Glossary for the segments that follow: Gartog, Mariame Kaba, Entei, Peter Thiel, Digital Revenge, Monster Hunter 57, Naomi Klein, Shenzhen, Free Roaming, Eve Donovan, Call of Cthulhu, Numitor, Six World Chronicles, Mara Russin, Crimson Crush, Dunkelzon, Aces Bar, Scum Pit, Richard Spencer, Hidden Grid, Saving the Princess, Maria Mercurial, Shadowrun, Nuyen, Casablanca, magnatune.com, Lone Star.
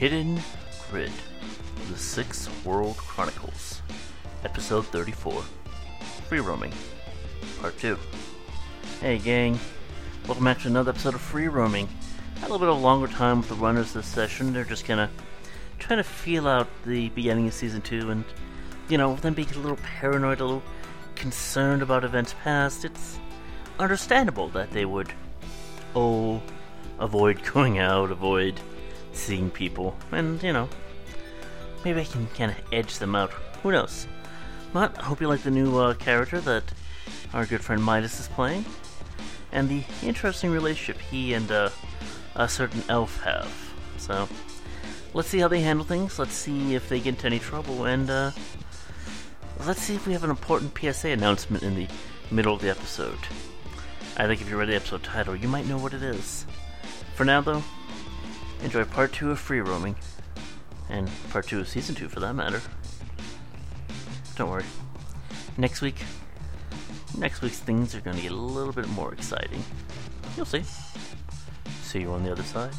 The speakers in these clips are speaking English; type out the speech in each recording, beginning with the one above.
Hidden Grid, The Six World Chronicles, Episode 34, Free Roaming, Part 2. Hey gang, welcome back to another episode of Free Roaming. Had a little bit of a longer time with the runners this session. They're just kind of trying to feel out the beginning of Season 2 and, you know, them being a little paranoid, a little concerned about events past. It's understandable that they would, avoid going out, avoid seeing people, and, you know, maybe I can kind of edge them out. Who knows? But I hope you like the new character that our good friend Midas is playing, and the interesting relationship he and a certain elf have. So, let's see how they handle things, let's see if they get into any trouble, and let's see if we have an important PSA announcement in the middle of the episode. I think if you read the episode title, you might know what it is. For now, though, enjoy Part 2 of Free Roaming, and Part 2 of Season 2 for that matter. Don't worry. Next week's things are going to get a little bit more exciting. You'll see. See you on the other side.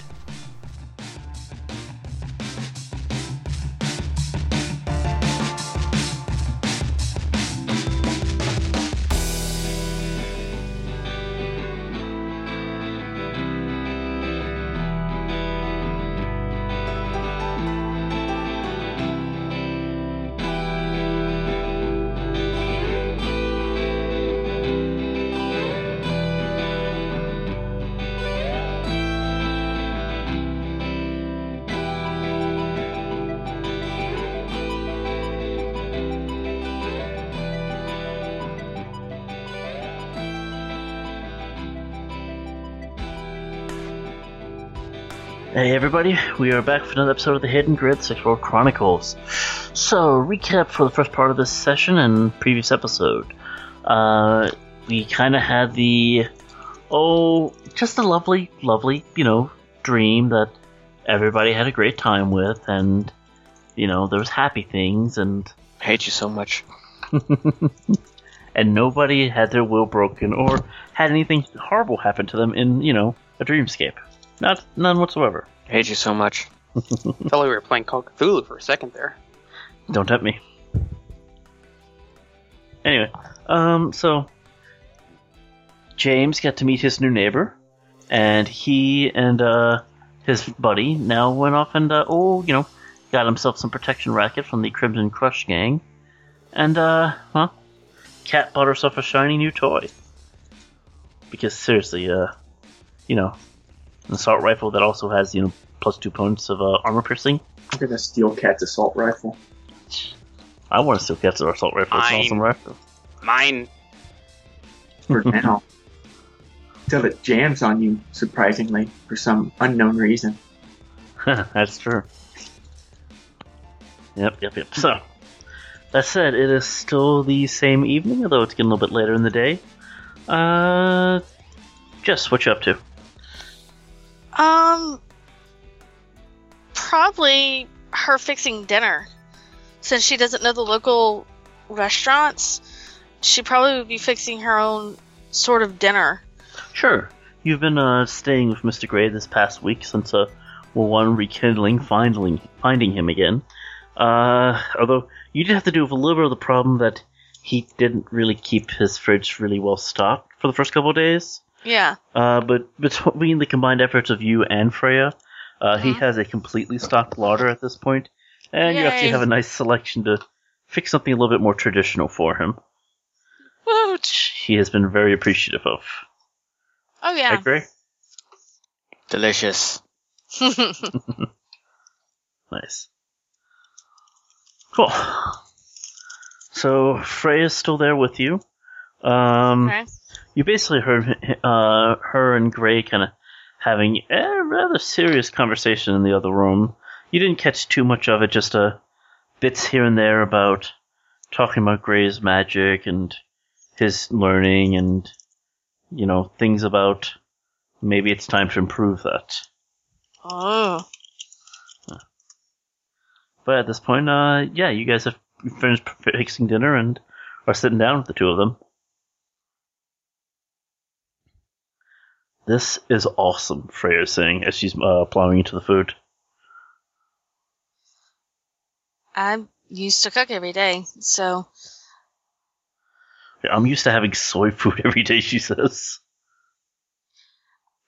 Hey everybody, we are back for another episode of the Hidden Grid, Six World Chronicles. So, recap for the first part of this session and previous episode. We kind of had the, just a lovely, you know, dream that everybody had a great time with, and, you know, there was happy things, and... I hate you so much. And nobody had their will broken, or had anything horrible happen to them in, you know, a dreamscape. None whatsoever. I hate you so much. I felt like we were playing Call of Cthulhu for a second there. Don't tempt me. Anyway, so James got to meet his new neighbor, and he and his buddy now went off and got himself some protection racket from the Crimson Crush gang, and Cat bought herself a shiny new toy. Because seriously, an assault rifle that also has, you know, +2 points of armor piercing. I'm going to steal Cat's assault rifle. I want to steal Cat's assault rifle. Mine. It's an awesome rifle. Mine. For now. Until it jams on you, surprisingly, for some unknown reason. That's true. Yep. So, that said, it is still the same evening, although it's getting a little bit later in the day. Jess, what you up to? Probably her fixing dinner. Since she doesn't know the local restaurants, she probably would be fixing her own sort of dinner. Sure. You've been staying with Mr. Gray this past week since, finding him again. Although, you did have to deal with a little bit of the problem that he didn't really keep his fridge really well stocked for the first couple of days. Yeah. But between the combined efforts of you and Freya, he has a completely stocked larder at this point, and Yay. You actually have a nice selection to fix something a little bit more traditional for him. Woo! He has been very appreciative of. Oh yeah. Right, Gray? Delicious. Nice. Cool. So Freya's still there with you. Okay. You basically heard her and Gray kind of having a rather serious conversation in the other room. You didn't catch too much of it, just bits here and there about talking about Gray's magic and his learning and, you know, things about maybe it's time to improve that. Oh. But at this point, you guys have finished fixing dinner and are sitting down with the two of them. This is awesome, Freya's saying as she's plowing into the food. I used to cook every day, so... I'm used to having soy food every day, she says.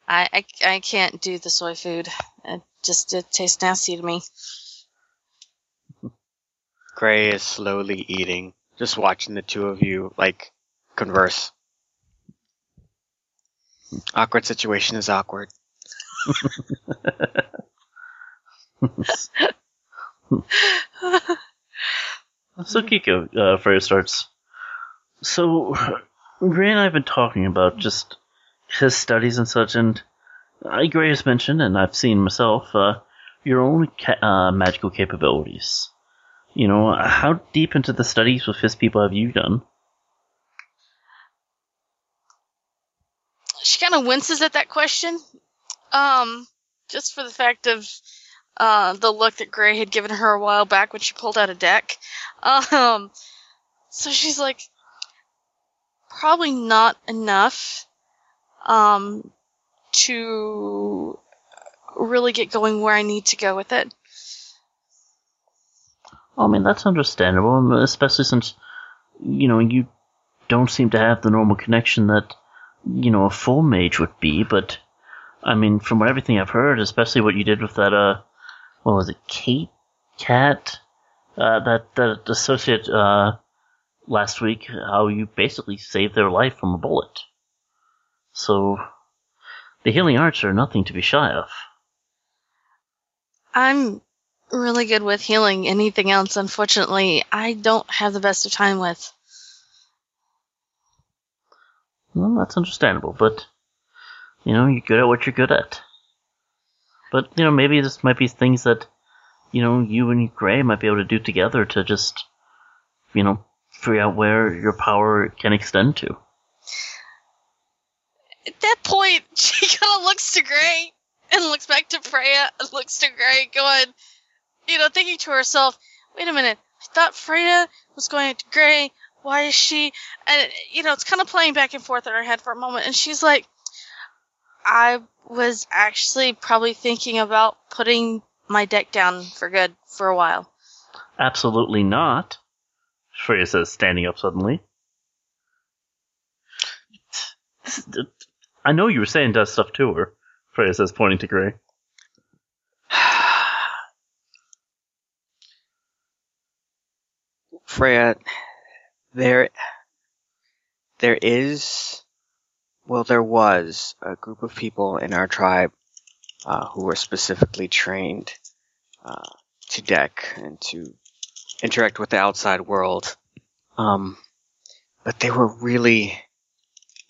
I can't do the soy food. It tastes nasty to me. Gray is slowly eating, just watching the two of you, converse. Awkward situation is awkward. So Kiko first starts. So, Gray and I have been talking about just his studies and such, and Gray has mentioned, and I've seen myself, your own magical capabilities. You know, how deep into the studies with his people have you done? She kind of winces at that question, just for the fact of the look that Gray had given her a while back when she pulled out a deck. So she's like, probably not enough to really get going where I need to go with it. I mean, that's understandable, especially since, you don't seem to have the normal connection that, a full mage would be, but, I mean, from everything I've heard, especially what you did with that, what was it, Cat? That associate, last week, how you basically saved their life from a bullet. So, the healing arts are nothing to be shy of. I'm really good with healing. Anything else, unfortunately, I don't have the best of time with. Well, that's understandable, but, you're good at what you're good at. But, maybe this might be things that, you and Gray might be able to do together to just, figure out where your power can extend to. At that point, she kind of looks to Gray and looks back to Freya and looks to Gray going, thinking to herself, wait a minute, I thought Freya was going to Gray. Why is she? And, it's kind of playing back and forth in her head for a moment. And she's like, I was actually probably thinking about putting my deck down for good for a while. Absolutely not, Freya says, standing up suddenly. I know you were saying that stuff to her, Freya says, pointing to Gray. Freya, there was a group of people in our tribe who were specifically trained to deck and to interact with the outside world. But they were really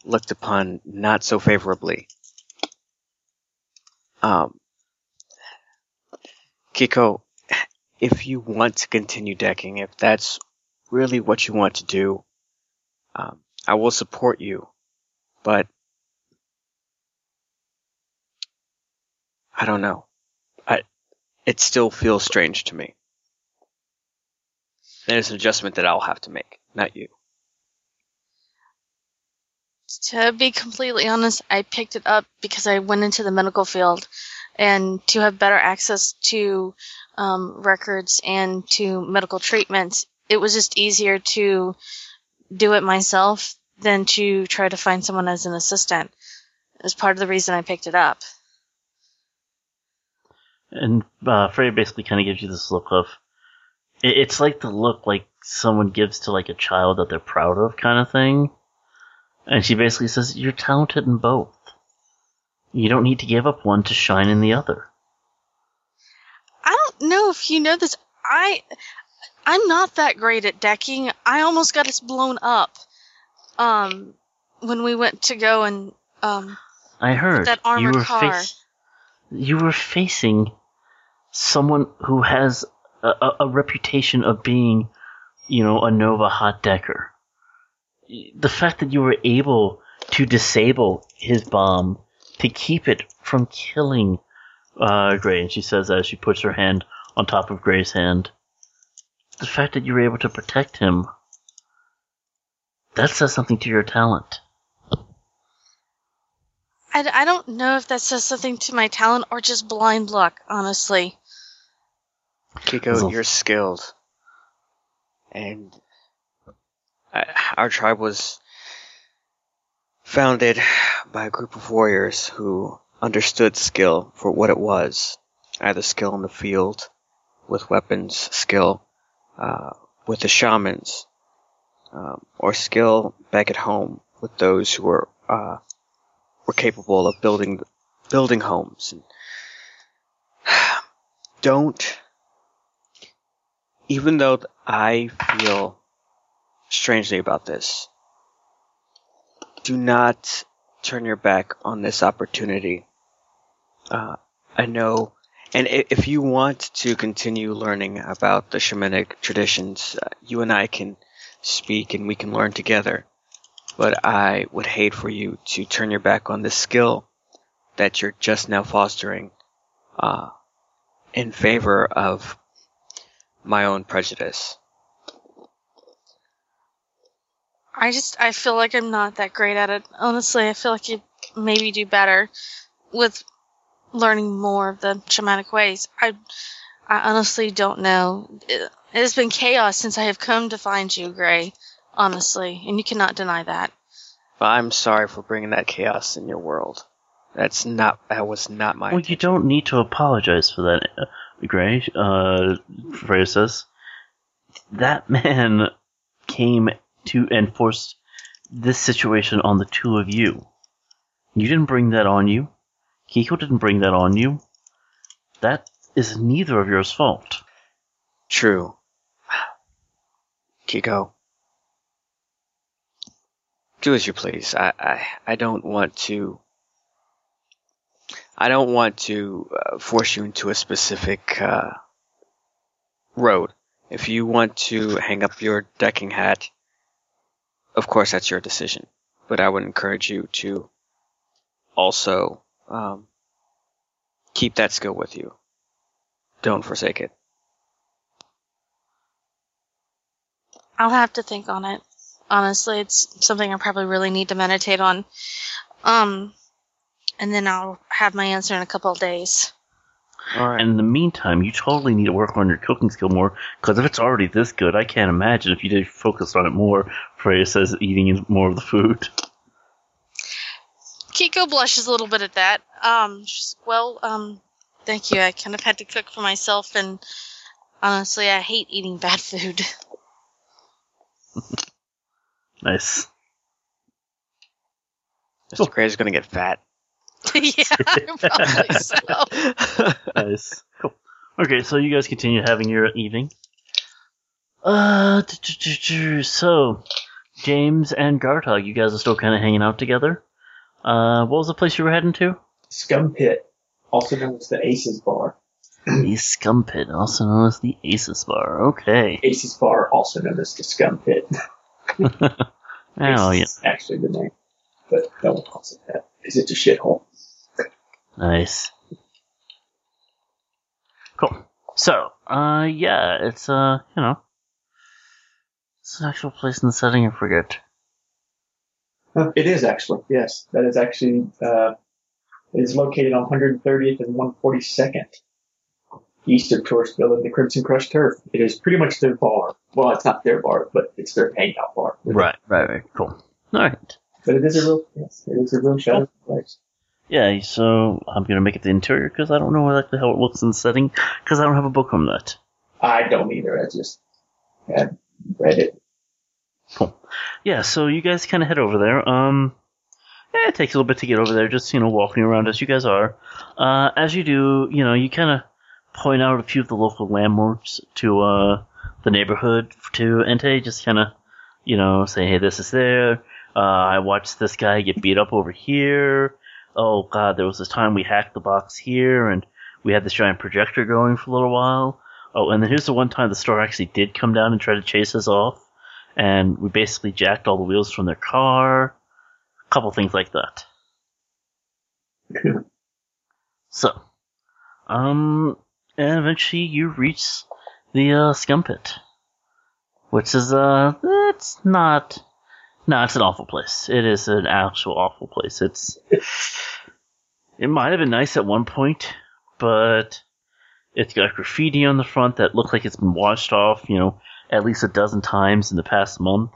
looked upon not so favorably. Kiko, if you want to continue decking, if that's really what you want to do, I will support you, but I don't know. It still feels strange to me. There's an adjustment that I'll have to make, not you. To be completely honest, I picked it up because I went into the medical field, and to have better access to records and to medical treatments, it was just easier to do it myself than to try to find someone as an assistant. It was part of the reason I picked it up. And Freya basically kind of gives you this look of, it's like the look like someone gives to like a child that they're proud of kind of thing. And she basically says, you're talented in both. You don't need to give up one to shine in the other. I don't know if you know this. I'm not that great at decking. I almost got us blown up when we went to go and I heard that armored car. You were facing someone who has a reputation of being, a Nova hot decker. The fact that you were able to disable his bomb to keep it from killing Gray, and she says that as she puts her hand on top of Gray's hand. The fact that you were able to protect him, that says something to your talent. I don't know if that says something to my talent or just blind luck, honestly. Kiko, you're skilled. and our tribe was founded by a group of warriors who understood skill for what it was, either skill in the field, with weapons skill, with the shamans, or skill back at home with those who were capable of building homes. And even though I feel strangely about this, do not turn your back on this opportunity. I know, and if you want to continue learning about the shamanic traditions, you and I can speak and we can learn together. But I would hate for you to turn your back on this skill that you're just now fostering in favor of my own prejudice. I feel like I'm not that great at it. Honestly, I feel like you maybe do better with learning more of the shamanic ways. I honestly don't know. It has been chaos since I have come to find you, Gray, honestly, and you cannot deny that. Well, I'm sorry for bringing that chaos in your world. That was not my intention. You don't need to apologize for that, Gray, Freya says. That man came to and forced this situation on the two of you. You didn't bring that on you. Kiko didn't bring that on you. That is neither of yours fault. True. Kiko, do as you please. I don't want to... force you into a specific road. If you want to hang up your decking hat, of course that's your decision. But I would encourage you to also keep that skill with you. Don't forsake it. I'll have to think on it. Honestly, it's something I probably really need to meditate on. And then I'll have my answer in a couple of days. All right. And in the meantime, you totally need to work on your cooking skill more, because if it's already this good, I can't imagine if you did focus on it more. Freya says, eating more of the food. Kiko blushes a little bit at that. She's, thank you. I kind of had to cook for myself, and honestly, I hate eating bad food. Nice. Mr. Gray's going to get fat. Yeah, probably so. Nice. Cool. Okay, so you guys continue having your evening. So, James and Gartog, you guys are still kind of hanging out together. What was the place you were heading to? Scum Pit, also known as the Aces Bar. The Scum Pit, also known as the Aces Bar. Okay. Aces Bar, also known as the Scum Pit. Oh, yeah. Actually, the name, but that one calls it that. Is it a shithole? Nice. Cool. So, it's, it's an actual place in the setting, I forget. It is actually, yes. That is actually, it is located on 130th and 142nd, east of Taurusville in the Crimson Crush turf. It is pretty much their bar. Well, it's not their bar, but it's their hangout bar. Right, cool. Alright. But it is a real shelter place. Yeah, so I'm going to make it the interior because I don't know exactly how it looks in the setting because I don't have a book on that. I don't either. I just had read it. Cool. Yeah, so you guys kind of head over there. It takes a little bit to get over there, just, walking around as you guys are. As you do, you kind of point out a few of the local landmarks to the neighborhood to Entei, just kind of, say, hey, this is there. I watched this guy get beat up over here. Oh, God, there was this time we hacked the box here, and we had this giant projector going for a little while. Oh, and then here's the one time the store actually did come down and try to chase us off, and we basically jacked all the wheels from their car. A couple things like that. So, and eventually you reach the Scum Pit, which is, it's not... No, it's an awful place. It is an actual awful place. It might have been nice at one point, but it's got graffiti on the front that looks like it's been washed off. at least a dozen times in the past month.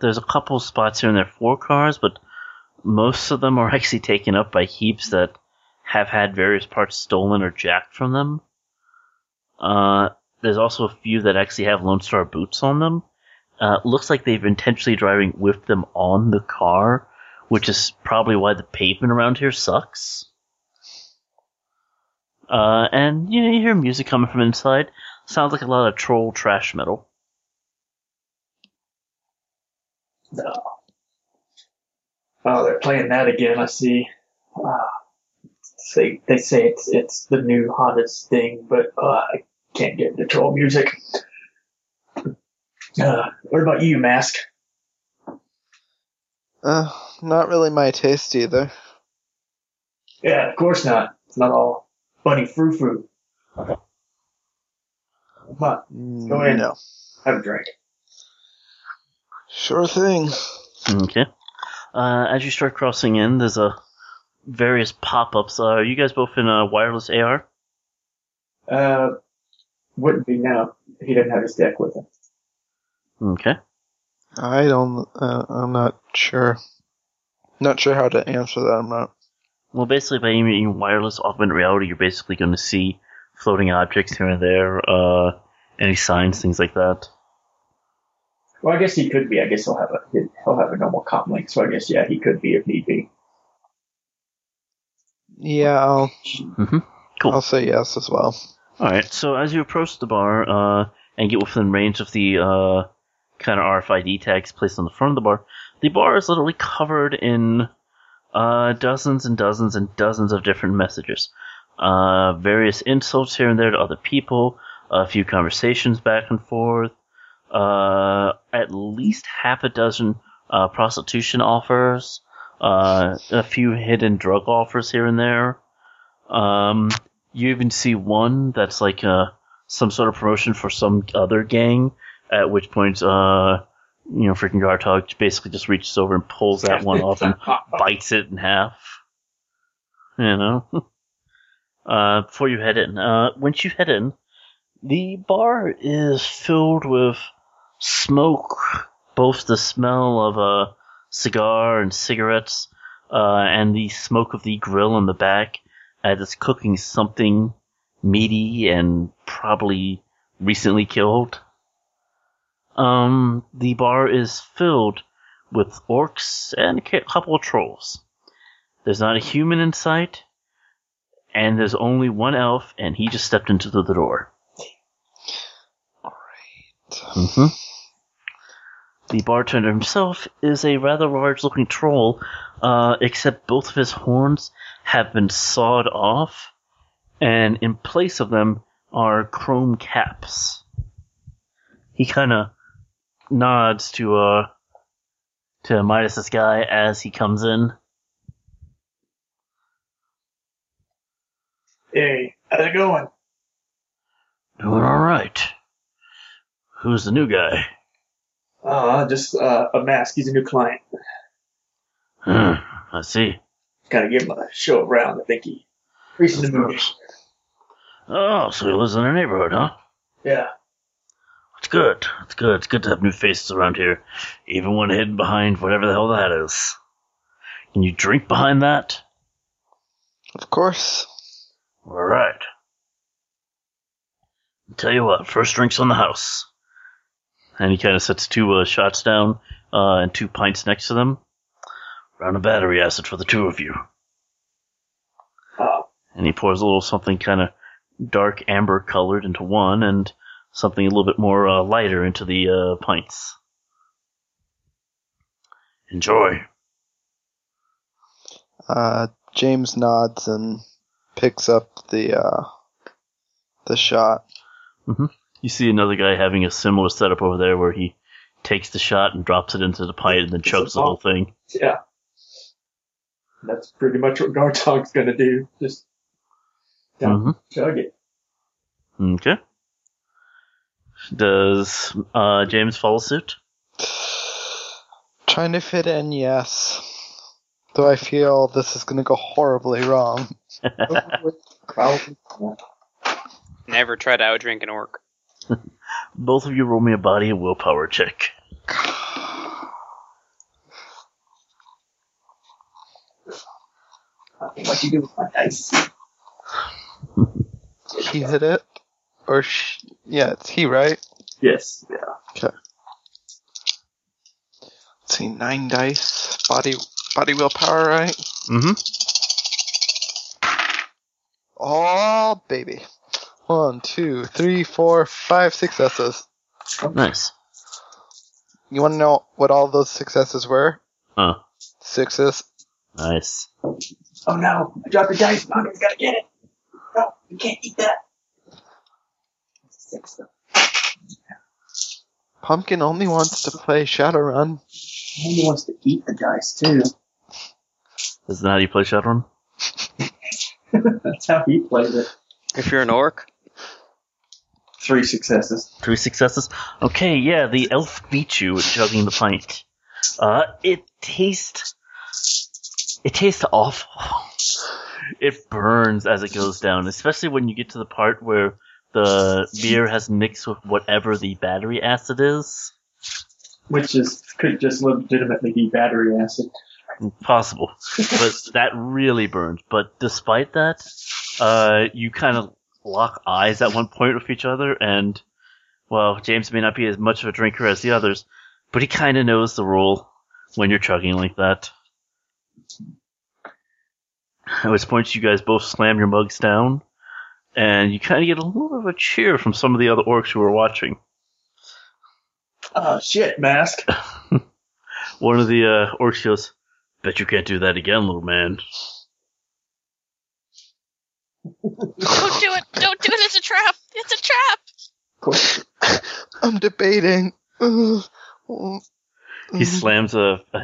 There's a couple spots here and there for cars, but most of them are actually taken up by heaps that have had various parts stolen or jacked from them. There's also a few that actually have Lone Star boots on them. Looks like they've been intentionally driving with them on the car, which is probably why the pavement around here sucks. And you hear music coming from inside. Sounds like a lot of troll trash metal. No. Oh, they're playing that again, I see. They say it's the new hottest thing, but I can't get into troll music. What about you, Mask? Not really my taste either. Yeah, of course not. It's not all bunny frou-frou. Okay. Come on, go in. No. Have a drink. Sure thing. Okay. As you start crossing in, there's various pop-ups. Are you guys both in a wireless AR? Wouldn't be now if he didn't have his deck with him. Okay. I don't. I'm not sure. Not sure how to answer that. I'm not. Well, basically, by using wireless augmented reality, you're basically going to see floating objects here and there, any signs, things like that. Well, I guess he could be. I guess he'll have a normal comm link. So I guess he could be if need be. Yeah. Cool. I'll say yes as well. All right. So as you approach the bar and get within range of the kind of RFID tags placed on the front of the bar is literally covered in dozens and dozens and dozens of different messages. Various insults here and there to other people, a few conversations back and forth, at least half a dozen prostitution offers, a few hidden drug offers here and there. You even see one that's like some sort of promotion for some other gang, at which point, freaking Gartog basically just reaches over and pulls that one off and bites it in half. Before you head in. Once you head in, the bar is filled with smoke, both the smell of a cigar and cigarettes, and the smoke of the grill in the back as it's cooking something meaty and probably recently killed. The bar is filled with orcs and a couple of trolls. There's not a human in sight, and there's only one elf, and he just stepped into the door. All right. The bartender himself is a rather large-looking troll, except both of his horns have been sawed off, and in place of them are chrome caps. He kind of nods to Midas's guy as he comes in. Hey, how's it going? Doing all right. Who's the new guy? Just a Mask. He's a new client. I see. Gotta give him a show around. I think he recently moved. Oh, so he lives in our neighborhood, huh? Yeah. It's good. It's good to have new faces around here, even one hidden behind whatever the hell that is. Can you drink behind that? Of course. All right. I'll tell you what, first drink's on the house. And he kind of sets two shots down and two pints next to them. Round of battery acid for the two of you. Oh. And he pours a little something kind of dark amber colored into one and something a little bit more lighter into the pints. Enjoy. James nods and picks up the shot. You see another guy having a similar setup over there where he takes the shot and drops it into the pint and then chugs the whole thing. Yeah. That's pretty much what Gartog's going to do. Just chug it. Okay. Does James follow suit? Trying to fit in, yes. Though I feel this is going to go horribly wrong. Never try to outdrink an orc. Both of you roll me a body and willpower check. What'd you do with my dice? He hit it? Or yeah, it's he, right? Yes, yeah. Okay. Let's see, 9 dice. Body willpower, right? Mm-hmm. Oh, baby. 1, 2, 3, 4, 5 successes. Nice. You want to know what all those successes were? Huh. 6s. Nice. Oh no, I dropped the dice. Mongo's gotta get it. No, you can't eat that. That's 6 though. Pumpkin only wants to play Shadowrun. He wants to eat the dice, too. Isn't that how you play Shadowrun? That's how he plays it. If you're an orc? 3 successes. 3 successes? Okay, yeah, the elf beat you at juggling the pint. It tastes awful. It burns as it goes down, especially when you get to the part where the beer has mixed with whatever the battery acid is. Which could just legitimately be battery acid. Possible. But that really burns. But despite that, you kind of lock eyes at one point with each other, and, well, James may not be as much of a drinker as the others, but he kind of knows the rule when you're chugging like that. At which point you guys both slam your mugs down, and you kind of get a little bit of a cheer from some of the other orcs who were watching. Oh, shit, Mask. One of the orcs goes, "Bet you can't do that again, little man." Don't do it! Don't do it! It's a trap! It's a trap! I'm debating. He slams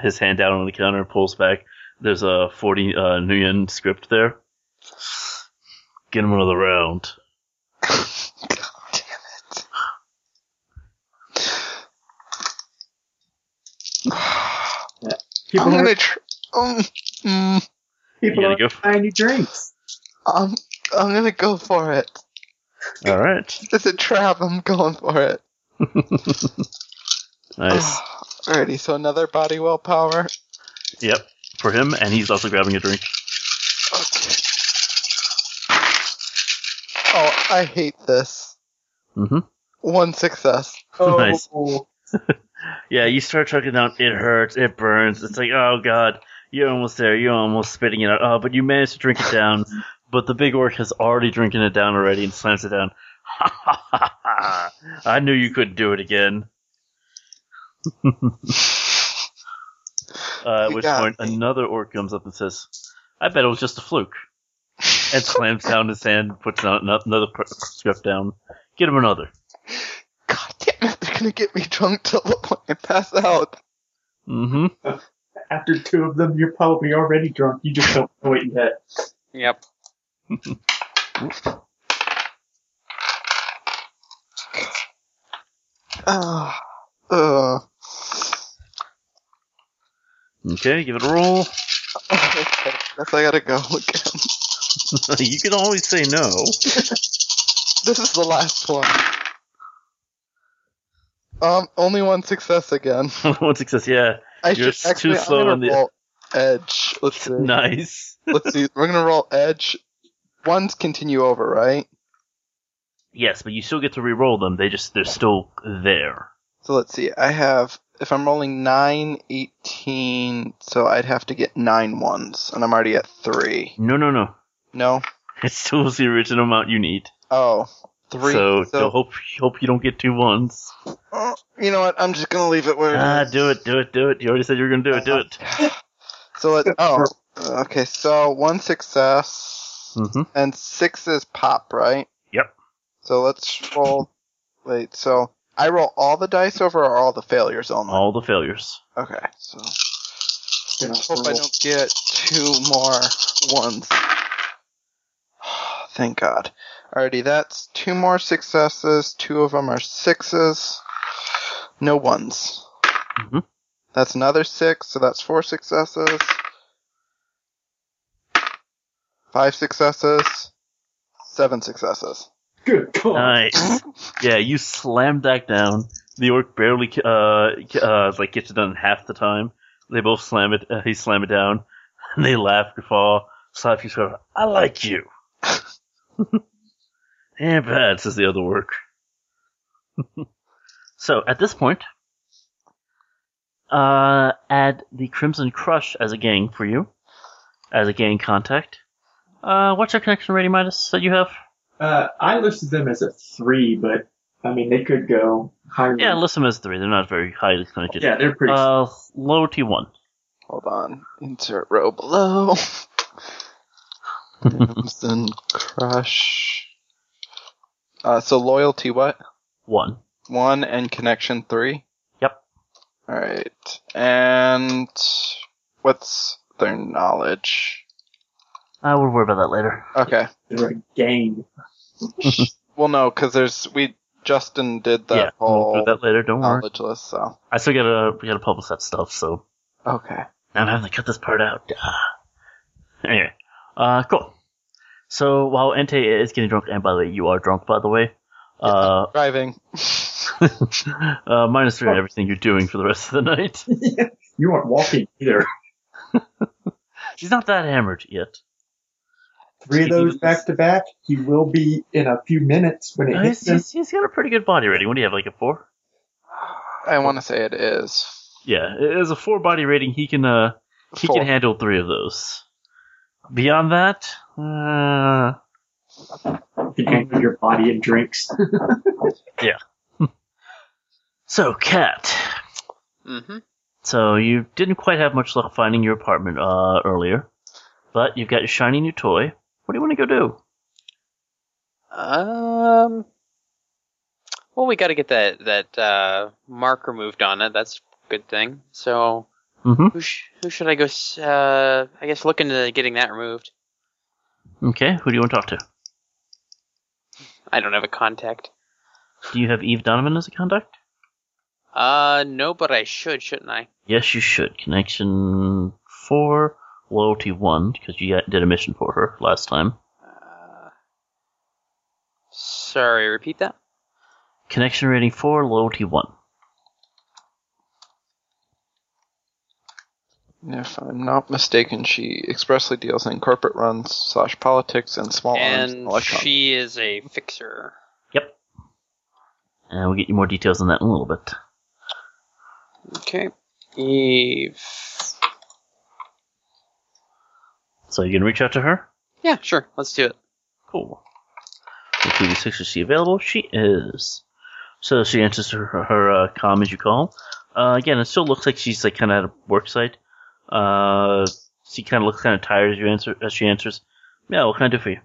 his hand down on the counter and pulls back. There's a 40 Nguyen script there. Get him another round. God damn it. Yeah. People are trying new drinks. I'm gonna go for it. Alright. It's a trap, I'm going for it. Nice. Alrighty, so another body willpower. Yep, for him, and he's also grabbing a drink. Okay. Oh, I hate this. Mm-hmm. 1 success. Oh. Nice. Yeah, you start chugging down, it hurts, it burns, it's like, oh god, you're almost there, you're almost spitting it out, oh, but you managed to drink it down, but the big orc has already drinking it down already and slams it down. Ha ha ha ha! I knew you couldn't do it again. At which point, another orc comes up and says, I bet it was just a fluke. And slams down his hand and puts another script down. Get him another. God damn it, they're going to get me drunk till the point I pass out. Mm-hmm. After 2 of them, you're probably already drunk. You just don't know it yet. Yep. Okay, give it a roll. Okay, that's I gotta go again. You can always say no. This is the last one. Only 1 success again. 1 success, yeah. Edge. Let's see. Nice. Let's see. We're gonna roll edge. Ones continue over, right? Yes, but you still get to re-roll them. They're still there. So let's see. I have. If I'm rolling 9, 18, so I'd have to get 9 ones, and I'm already at 3. No. No? It's still the original amount you need. Oh, 3. So hope you don't get 2 ones. Oh, you know what? I'm just going to leave it where it is. Do it. You already said you were going to do it. Do it. So let's... Oh, okay. So 1 success, and 6 is pop, right? Yep. So let's roll... Wait, so... I roll all the dice over or all the failures only? All the failures. Okay, so... I hope I don't get 2 more ones. Thank God. Alrighty, that's 2 more successes. 2 of them are 6s. No ones. Mm-hmm. That's another 6, so that's 4 successes. 5 successes. 7 successes. Good call. Nice. Yeah, you slam that down. The orc barely gets it done in half the time. They both slam it. He slam it down, and they laugh, guffaw, slap you, sort of. I like you. Damn bad, says the other orc. So at this point, add the Crimson Crush as a gang for you, as a gang contact. What's your connection rating, Midas, that you have? I listed them as a 3, but I mean they could go higher. Yeah, list them as 3. They're not very highly connected. Yeah, they're pretty. Low T1. Hold on. Insert row below. Crimson Crush. So loyalty what? 1. 1 and connection 3. Yep. All right. And what's their knowledge? We'll worry about that later. Okay. They're a gang. Well, no, because Justin did that whole we'll do that later. Don't worry. List, so. I still gotta publish that stuff. So okay. Now I'm having to cut this part out. Anyway, cool. So while Entei is getting drunk, and by the way, you are drunk, by the way. Yeah, driving. -3 on everything you're doing for the rest of the night. You aren't walking either. She's not that hammered yet. 3 of those back to back. He will be in a few minutes when it hits him. He's got a pretty good body rating. What do you have, like a 4? I want to say it is. Yeah, it is a 4 body rating. He can he can handle 3 of those. Beyond that, you can move your body and drinks. Yeah. So, Cat. Mm-hmm. So you didn't quite have much luck finding your apartment earlier, but you've got your shiny new toy. What do you want to go do? Well, we got to get that mark removed on it. That's a good thing. So, who should I go? I guess look into getting that removed. Okay, who do you want to talk to? I don't have a contact. Do you have Eve Donovan as a contact? No, but I should, shouldn't I? Yes, you should. Connection 4, loyalty 1, because you did a mission for her last time. Sorry, repeat that? Connection rating 4, loyalty 1. If I'm not mistaken, she expressly deals in corporate runs / politics and small arms and electronics. She is a fixer. Yep. And we'll get you more details on that in a little bit. Okay. Eve. So you can reach out to her? Yeah, sure. Let's do it. Cool. TV6, is she available? She is. So she answers her comm as you call. Again, it still looks like she's like kind of at a work site. She kind of looks kind of tired as she answers. Yeah, what can I do for you?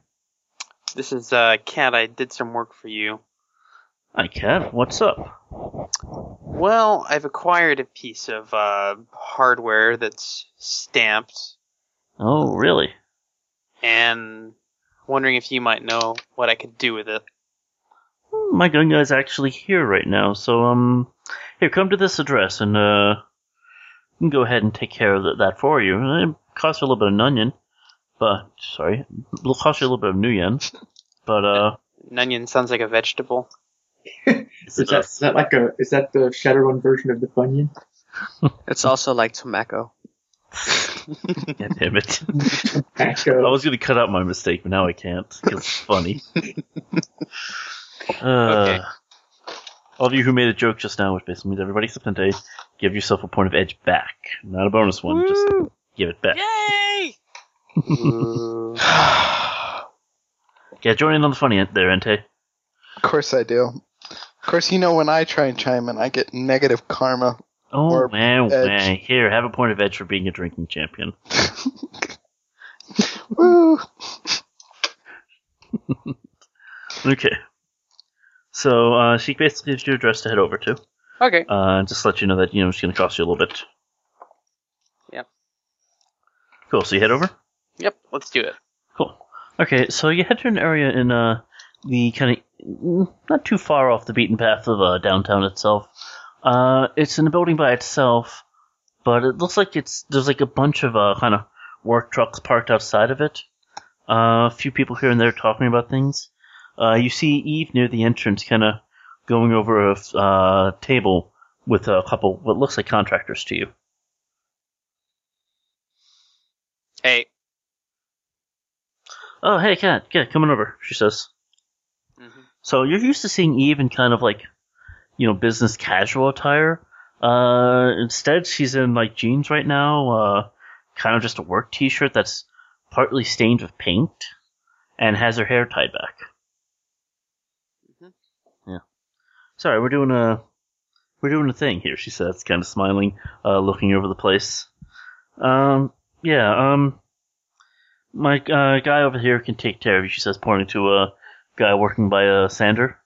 This is Kat. I did some work for you. Hi, Kat. What's up? Well, I've acquired a piece of hardware that's stamped. Oh, really? And wondering if you might know what I could do with it. My gun guy's actually here right now, so here, come to this address and you can go ahead and take care of that for you. It costs you a little bit of Nunyan, but it'll cost you a little bit of Nuyen, but Nunyan sounds like a vegetable. Is that the Shadowrun version of the Bunyan? It's also like tobacco. Yeah, damn it! Tobacco. I was going to cut out my mistake, but now I can't. It's funny. Okay. All of you who made a joke just now, which basically means everybody except Entei, give yourself a point of edge back. Not a bonus one. Woo! Just give it back. Yay! Yeah, join in on the funny there, Entei. Of course I do. Of course, you know when I try and chime in, I get negative karma. Oh, man. Here, have a point of edge for being a drinking champion. Woo! Okay. So, she basically gives you an address to head over to. Okay. Just to let you know that, it's going to cost you a little bit. Yep. Cool, so you head over? Yep, let's do it. Cool. Okay, so you head to an area in, the kind of not too far off the beaten path of downtown itself. It's in a building by itself, but it looks like there's like a bunch of kind of work trucks parked outside of it. A few people here and there talking about things. You see Eve near the entrance kind of going over a table with a couple what looks like contractors to you. Hey. Oh, hey, Kat. Yeah, come on over, she says. Mm-hmm. So you're used to seeing Eve in kind of like, you know, business casual attire. Instead, she's in like jeans right now, kind of just a work t-shirt that's partly stained with paint, and has her hair tied back. Mm-hmm. Yeah. Sorry, we're doing a thing here, she says, kind of smiling, looking over the place. My guy over here can take care of you, she says, pointing to a guy working by a sander.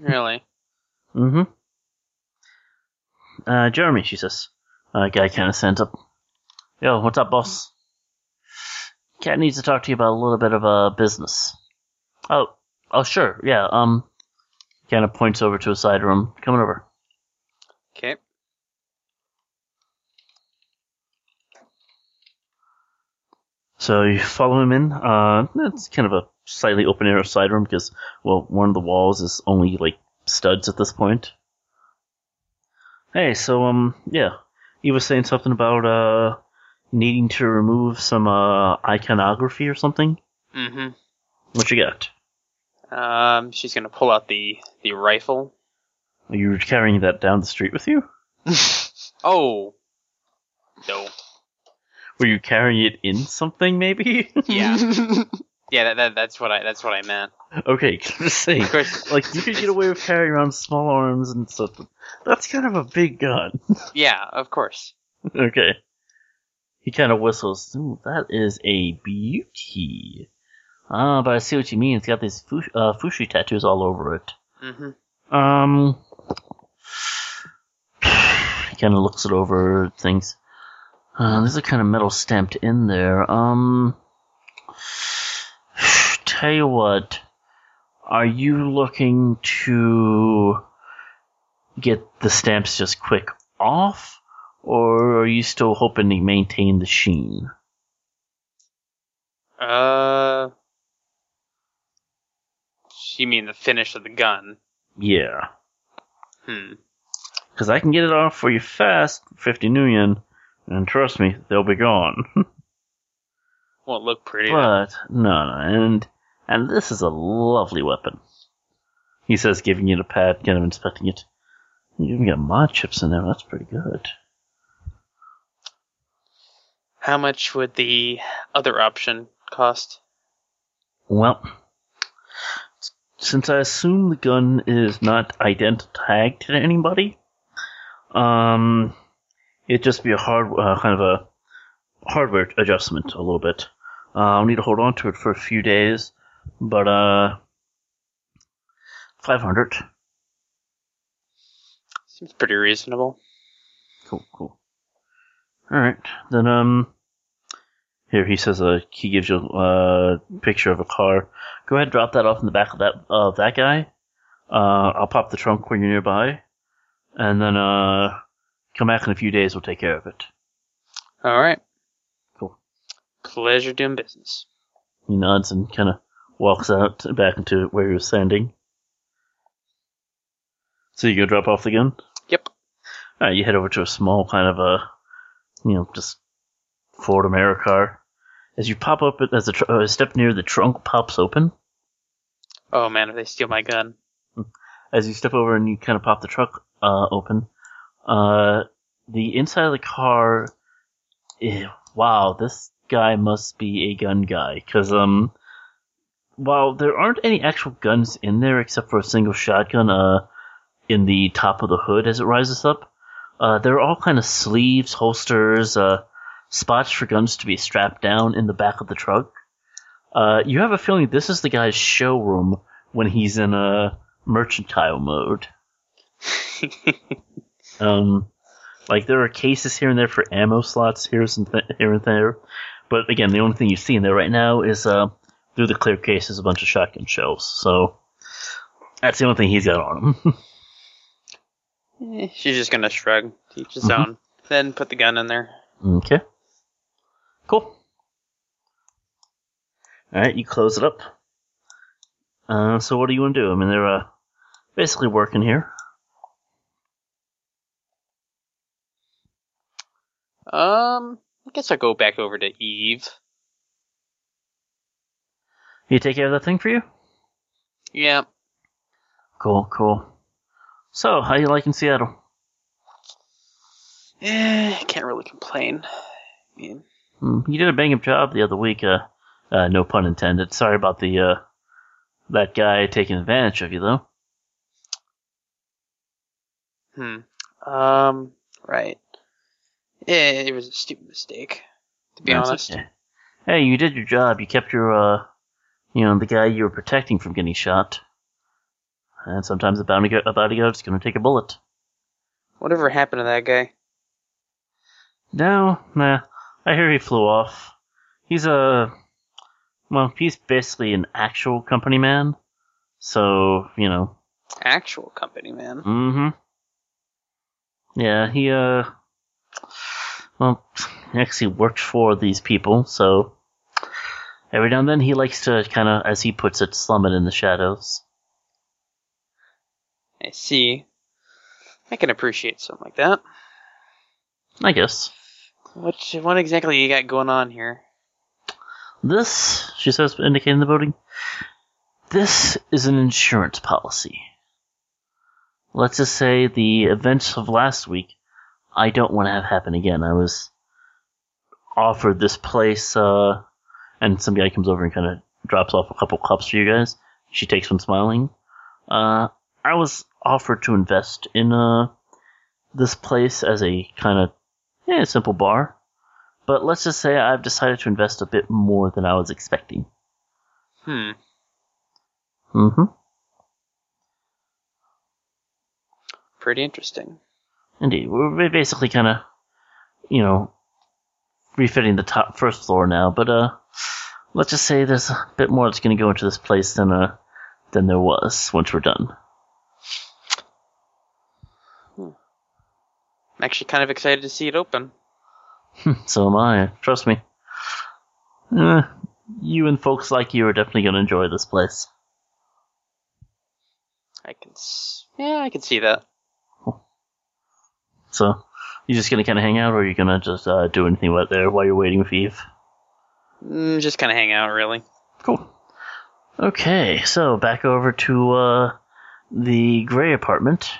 Really? Mm-hmm. Jeremy, she says. Guy kind of stands up. Yo, what's up, boss? Cat needs to talk to you about a little bit of business. Oh, sure, yeah, kind of points over to a side room. Come on over. Okay. So you follow him in. It's kind of a slightly open air side room because, well, one of the walls is only like studs at this point. Hey, so yeah, he was saying something about needing to remove some iconography or something. Mm-hmm. What you got? She's gonna pull out the rifle. Are you carrying that down the street with you? Oh, no. Were you carrying it in something, maybe? Yeah, yeah. That's what I meant. Okay, just saying. Like, you could get away with carrying around small arms and stuff. That's kind of a big gun. Yeah, of course. Okay. He kind of whistles. Ooh, that is a beauty. Ah, but I see what you mean. It's got these fushi tattoos all over it. Mm-hmm. He kind of looks it over things. There's a kind of metal stamped in there. Tell you what, are you looking to get the stamps just quick off, or are you still hoping to maintain the sheen? You mean the finish of the gun? Yeah. Because I can get it off for you fast, 50 new yen. And trust me, they'll be gone. Won't look pretty. But, no, and this is a lovely weapon. He says, giving it a pat, kind of inspecting it. You even got mod chips in there, that's pretty good. How much would the other option cost? Well, since I assume the gun is not ident-tagged to anybody, it'd just be a kind of a hardware adjustment a little bit. I'll need to hold on to it for a few days, but 500. Seems pretty reasonable. Cool. All right, then here he says he gives you a picture of a car. Go ahead, and drop that off in the back of that guy. I'll pop the trunk when you're nearby, and then come back in a few days, we'll take care of it. All right. Cool. Pleasure doing business. He nods and kind of walks out back into where he was standing. So you go drop off the gun? Yep. All right, you head over to a small kind of just Ford America car. As you pop up, as a step near, the trunk pops open. Oh man, if they steal my gun. As you step over and you kind of pop the truck open, the inside of the car, wow, this guy must be a gun guy, because while there aren't any actual guns in there except for a single shotgun in the top of the hood as it rises up, there are all kind of sleeves, holsters, spots for guns to be strapped down in the back of the truck. You have a feeling this is the guy's showroom when he's in a mercantile mode. Like there are cases here and there for ammo slots here and there, but again, the only thing you see in there right now is through the clear case is a bunch of shotgun shells. So that's the only thing he's got on him. She's just gonna shrug, each his own, then put the gun in there. Okay, cool. All right, you close it up. So what do you want to do? I mean, they're basically working here. I guess I'll go back over to Eve. You take care of that thing for you? Yeah. Cool, cool. So, how you liking Seattle? Can't really complain. Yeah. You did a bang-up job the other week, no pun intended. Sorry about the that guy taking advantage of you, though. Right. It was a stupid mistake, to be honest. Okay. Hey, you did your job. You kept your, the guy you were protecting from getting shot. And sometimes a bodyguard's going to take a bullet. Whatever happened to that guy? No, nah. I hear he flew off. He's he's basically an actual company man. So, Actual company man? Mm-hmm. Yeah, he, he actually worked for these people, so every now and then he likes to kind of, as he puts it, slum it in the shadows. I see. I can appreciate something like that. I guess. What exactly you got going on here? This, she says, indicating the voting, this is an insurance policy. Let's just say the events of last week I don't want to have happen again. I was offered this place, and some guy comes over and kind of drops off a couple cups for you guys. She takes them smiling. I was offered to invest in this place as a kind of simple bar, but let's just say I've decided to invest a bit more than I was expecting. Mm-hmm. Pretty interesting. Indeed. We're basically kind of, refitting the top first floor now, but let's just say there's a bit more that's going to go into this place than there was once we're done. I'm actually kind of excited to see it open. So am I. Trust me. You and folks like you are definitely going to enjoy this place. I can see that. So, you just gonna kind of hang out, or are you gonna just do anything out there while you're waiting for Eve? Just kind of hang out, really. Cool. Okay, so back over to the Gray apartment.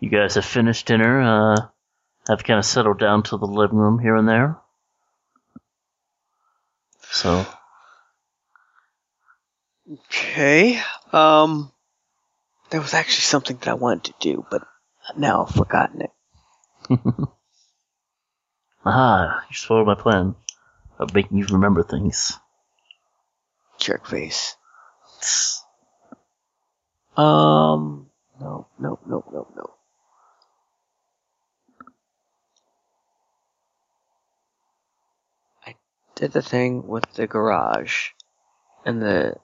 You guys have finished dinner. Have kind of settled down to the living room here and there. So. Okay. There was actually something that I wanted to do, but now I've forgotten it. You spoiled my plan of making you remember things. Jerkface. No. I did the thing with the garage and the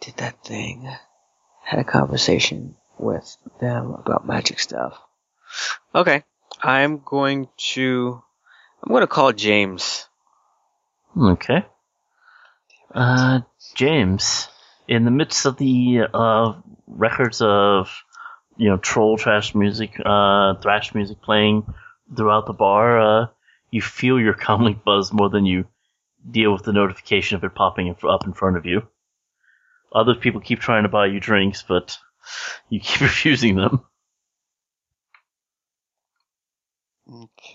did that thing. Had a conversation with them about magic stuff. Okay, I'm going to call James. Okay. James, in the midst of the records of troll trash music, thrash music playing throughout the bar, you feel your comlink buzz more than you deal with the notification of it popping up in front of you. Other people keep trying to buy you drinks, but you keep refusing them.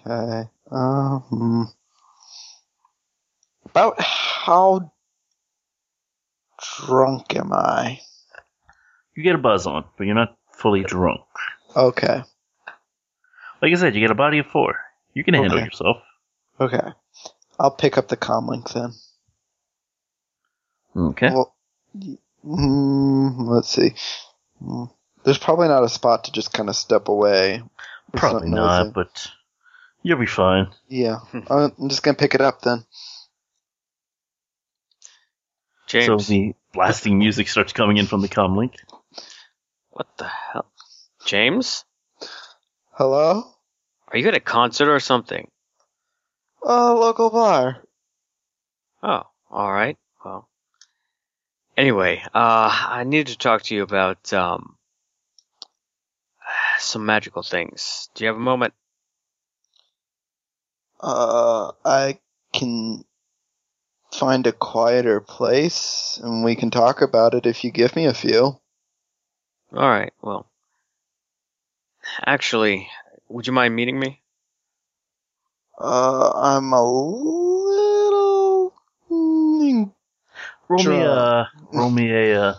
Okay. About how drunk am I? You get a buzz on, but you're not fully drunk. Okay. Like I said, you get a body of 4. You can handle yourself. Okay. I'll pick up the comlink then. Okay. Well, let's see. There's probably not a spot to just kind of step away. Probably not, but you'll be fine. Yeah. I'm just going to pick it up then. James. So the blasting music starts coming in from the comlink. What the hell? James? Hello? Are you at a concert or something? Local bar. Oh, alright. Well, Anyway, I need to talk to you about some magical things. Do you have a moment? I can find a quieter place, and we can talk about it if you give me a few. All right, well, actually, would you mind meeting me? I'm a little... Roll me a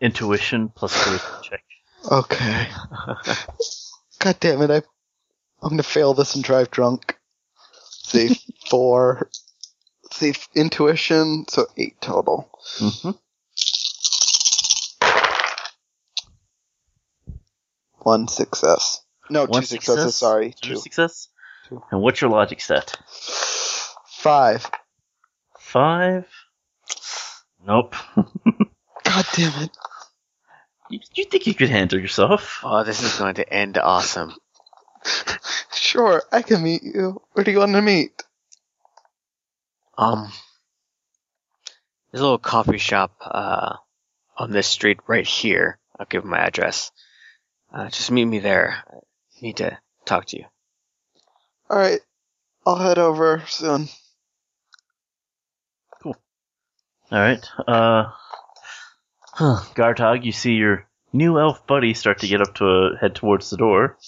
intuition plus charisma check. Okay. God damn it, I'm going to fail this and drive drunk. Save 4. Save intuition, so 8 total. Mm-hmm. 1 success. No, 2 successes, sorry. 2 success? 2. And what's your logic stat? 5? Nope. God damn it. You think you could handle yourself? Oh, this is going to end awesome. Sure, I can meet you. Where do you want to meet? There's a little coffee shop on this street right here. I'll give my address. Just meet me there. I need to talk to you. Alright. I'll head over soon. Cool. Alright. Gartog, you see your new elf buddy start to get up to head towards the door.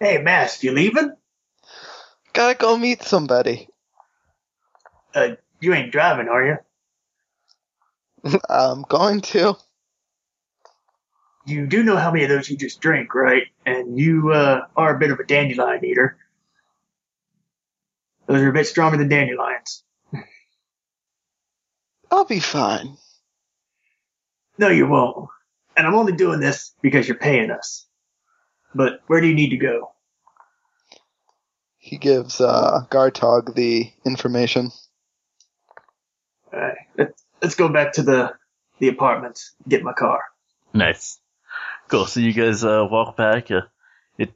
Hey, Mask, you leaving? Gotta go meet somebody. You ain't driving, are you? I'm going to. You do know how many of those you just drink, right? And you are a bit of a dandelion eater. Those are a bit stronger than dandelions. I'll be fine. No, you won't. And I'm only doing this because you're paying us. But where do you need to go? He gives Gartog the information. All right. Let's go back to the apartments, get my car. Nice. Cool. So you guys walk back. A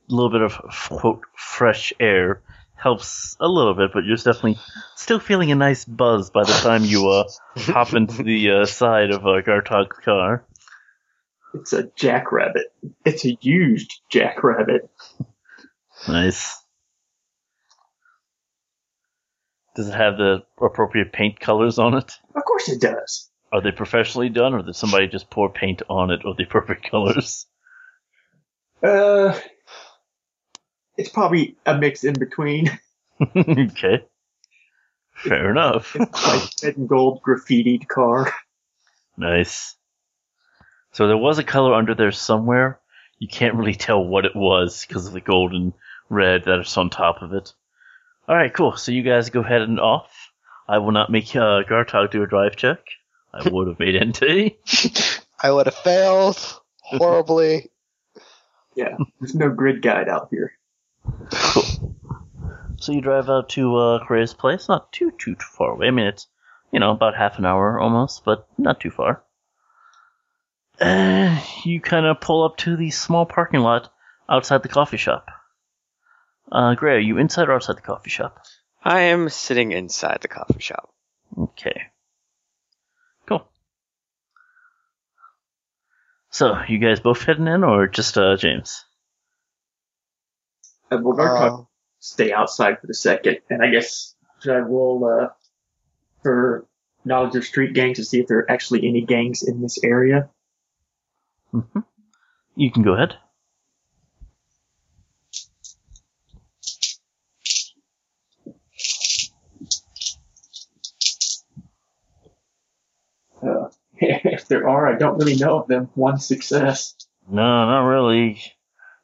little bit of, quote, fresh air helps a little bit, but you're definitely still feeling a nice buzz by the time you hop into the side of Gartog's car. It's a jackrabbit. It's a used jackrabbit. Nice. Does it have the appropriate paint colors on it? Of course it does. Are they professionally done, or did somebody just pour paint on it with the appropriate colors? It's probably a mix in between. Okay. Fair enough. It's red and gold graffitied car. Nice. So there was a color under there somewhere. You can't really tell what it was because of the gold and red that's on top of it. All right, cool. So you guys go ahead and off. I will not make Gartog do a drive check. I would have made NT. I would have failed horribly. Yeah, there's no grid guide out here. Cool. So you drive out to Correa's place. Not too far away. I mean, it's about half an hour almost, but not too far. You kind of pull up to the small parking lot outside the coffee shop. Gray, are you inside or outside the coffee shop? I am sitting inside the coffee shop. Okay. Cool. So, you guys both heading in, or just James? We'll stay outside for the second, and I guess I will for knowledge of street gangs to see if there are actually any gangs in this area. Mm-hmm. You can go ahead. If there are, I don't really know of them. 1 success. No, not really.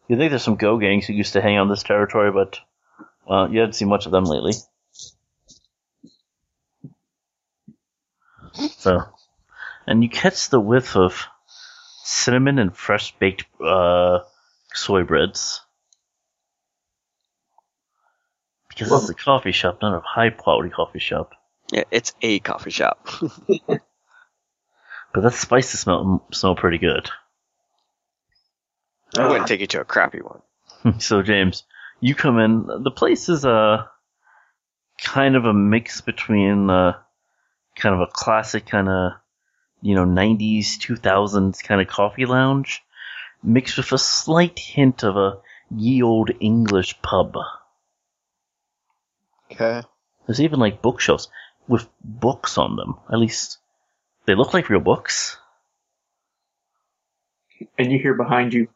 You think there's some go gangs who used to hang on this territory, but you haven't seen much of them lately. So, and you catch the whiff of cinnamon and fresh baked soy breads. Because it's a coffee shop, not a high quality coffee shop. Yeah, it's a coffee shop. But that spices smell pretty good. I wouldn't take you to a crappy one. So, James, you come in. The place is kind of a mix between kind of a classic kind of you know, 90s, 2000s kind of coffee lounge, mixed with a slight hint of a ye old English pub. Okay. There's even, like, bookshelves with books on them. At least, they look like real books. And you hear behind you,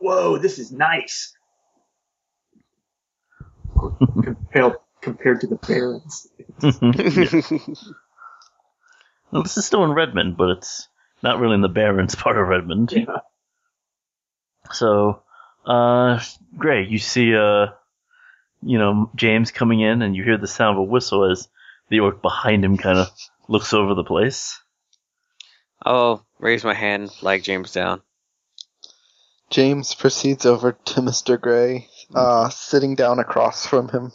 whoa, this is nice! Compared to the Barons. Well, this is still in Redmond, but it's not really in the Barons part of Redmond. Yeah. So, Gray, you see, you know, James coming in, and you hear the sound of a whistle as the orc behind him kind of looks over the place. I'll raise my hand, flag James down. James proceeds over to Mr. Gray, sitting down across from him.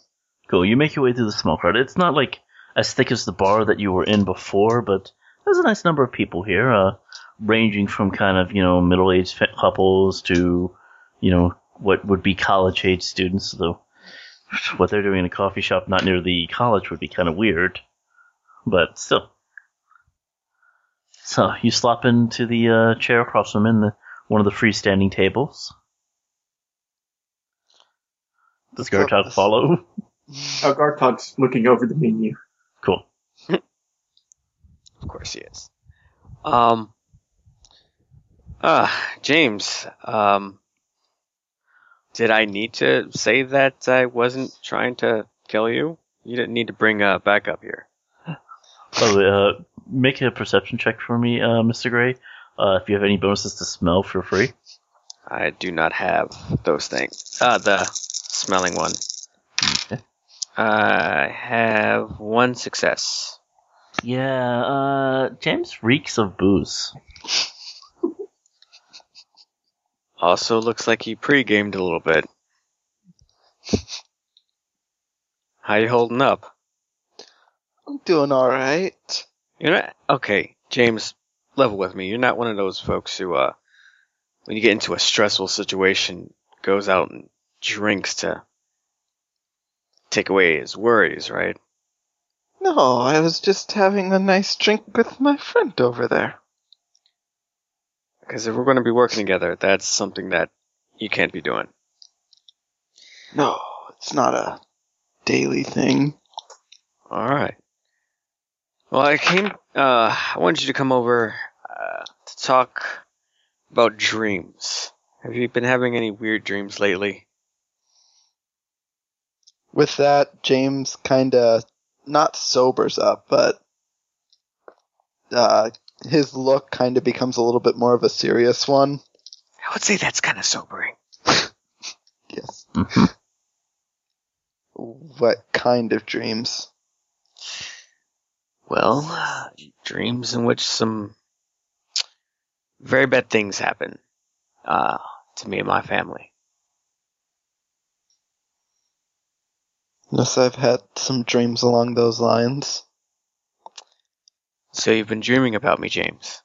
Cool, you make your way through the small crowd. It's not, like, as thick as the bar that you were in before, but there's a nice number of people here, ranging from kind of, you know, middle-aged couples to, you know, what would be college-age students, though. What they're doing in a coffee shop not near the college would be kind of weird, but still. So you slop into the chair across from him, one of the freestanding tables. Does Gartog follow? Gartog's looking over the menu. Cool. Of course he is. James, did I need to say that I wasn't trying to kill you? You didn't need to bring back up here. Oh, make a perception check for me, Mr. Gray. If you have any bonuses to smell, feel free. I do not have those things. The smelling one. Okay. I have one success. Yeah, James reeks of booze. Also looks like he pre-gamed a little bit. How you holding up? I'm doing alright. You're not... Okay, James, level with me. You're not one of those folks who, when you get into a stressful situation, goes out and drinks to take away his worries, right? No, I was just having a nice drink with my friend over there. Because if we're going to be working together, that's something that you can't be doing. No, it's not a daily thing. All right. Well, I wanted you to come over to talk about dreams. Have you been having any weird dreams lately? With that, James kind of not sobers up, but his look kind of becomes a little bit more of a serious one. I would say that's kind of sobering. Yes. Mm-hmm. What kind of dreams? Well, dreams in which some very bad things happen to me and my family. Yes, I've had some dreams along those lines. So you've been dreaming about me, James.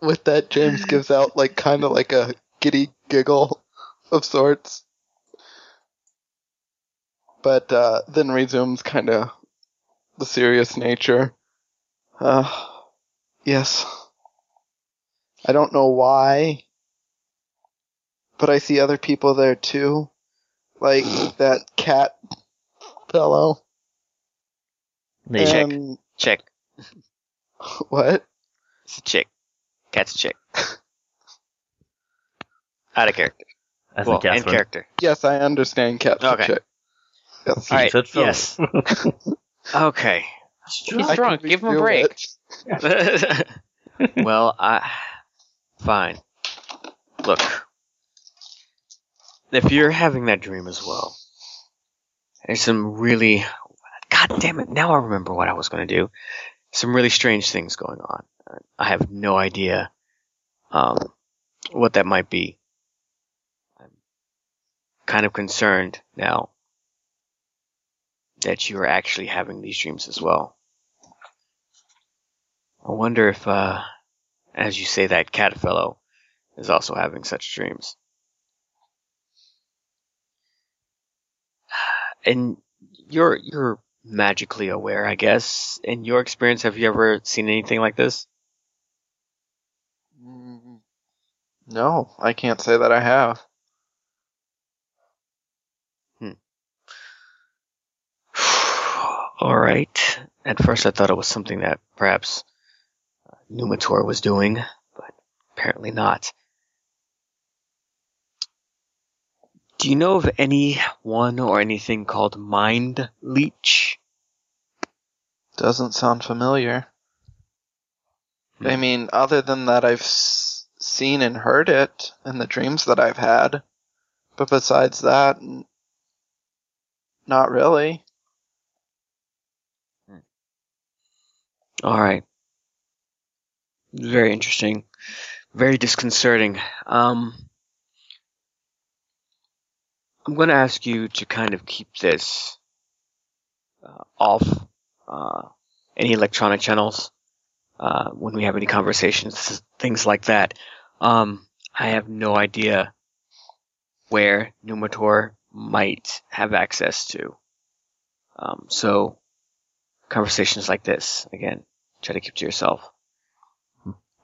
With that, James gives out like kind of like a giddy giggle of sorts. But then resumes kind of the serious nature. Yes. I don't know why, but I see other people there too. Like that cat fellow. Chick. What? It's a chick. Cat's a chick. Out of character. As well, in character. Yes, I understand cat's a chick. Yes. All right. Yes. Okay. He's drunk. Give him a break. Well, fine. Look, if you're having that dream as well, there's some really... God damn it, now I remember what I was going to do. Some really strange things going on. I have no idea what that might be. I'm kind of concerned now that you are actually having these dreams as well. I wonder if, as you say, that cat fellow is also having such dreams. And you're magically aware, I guess. In your experience, have you ever seen anything like this? No, I can't say that I have. All right. At first, I thought it was something that perhaps Numitor was doing, but apparently not. Do you know of anyone or anything called Mind Leech? Doesn't sound familiar. I mean, other than that, I've seen and heard it in the dreams that I've had. But besides that, not really. All right. Very interesting. Very disconcerting. I'm going to ask you to kind of keep this off any electronic channels when we have any conversations, things like that. I have no idea where Numitor might have access to. So conversations like this, again, try to keep to yourself.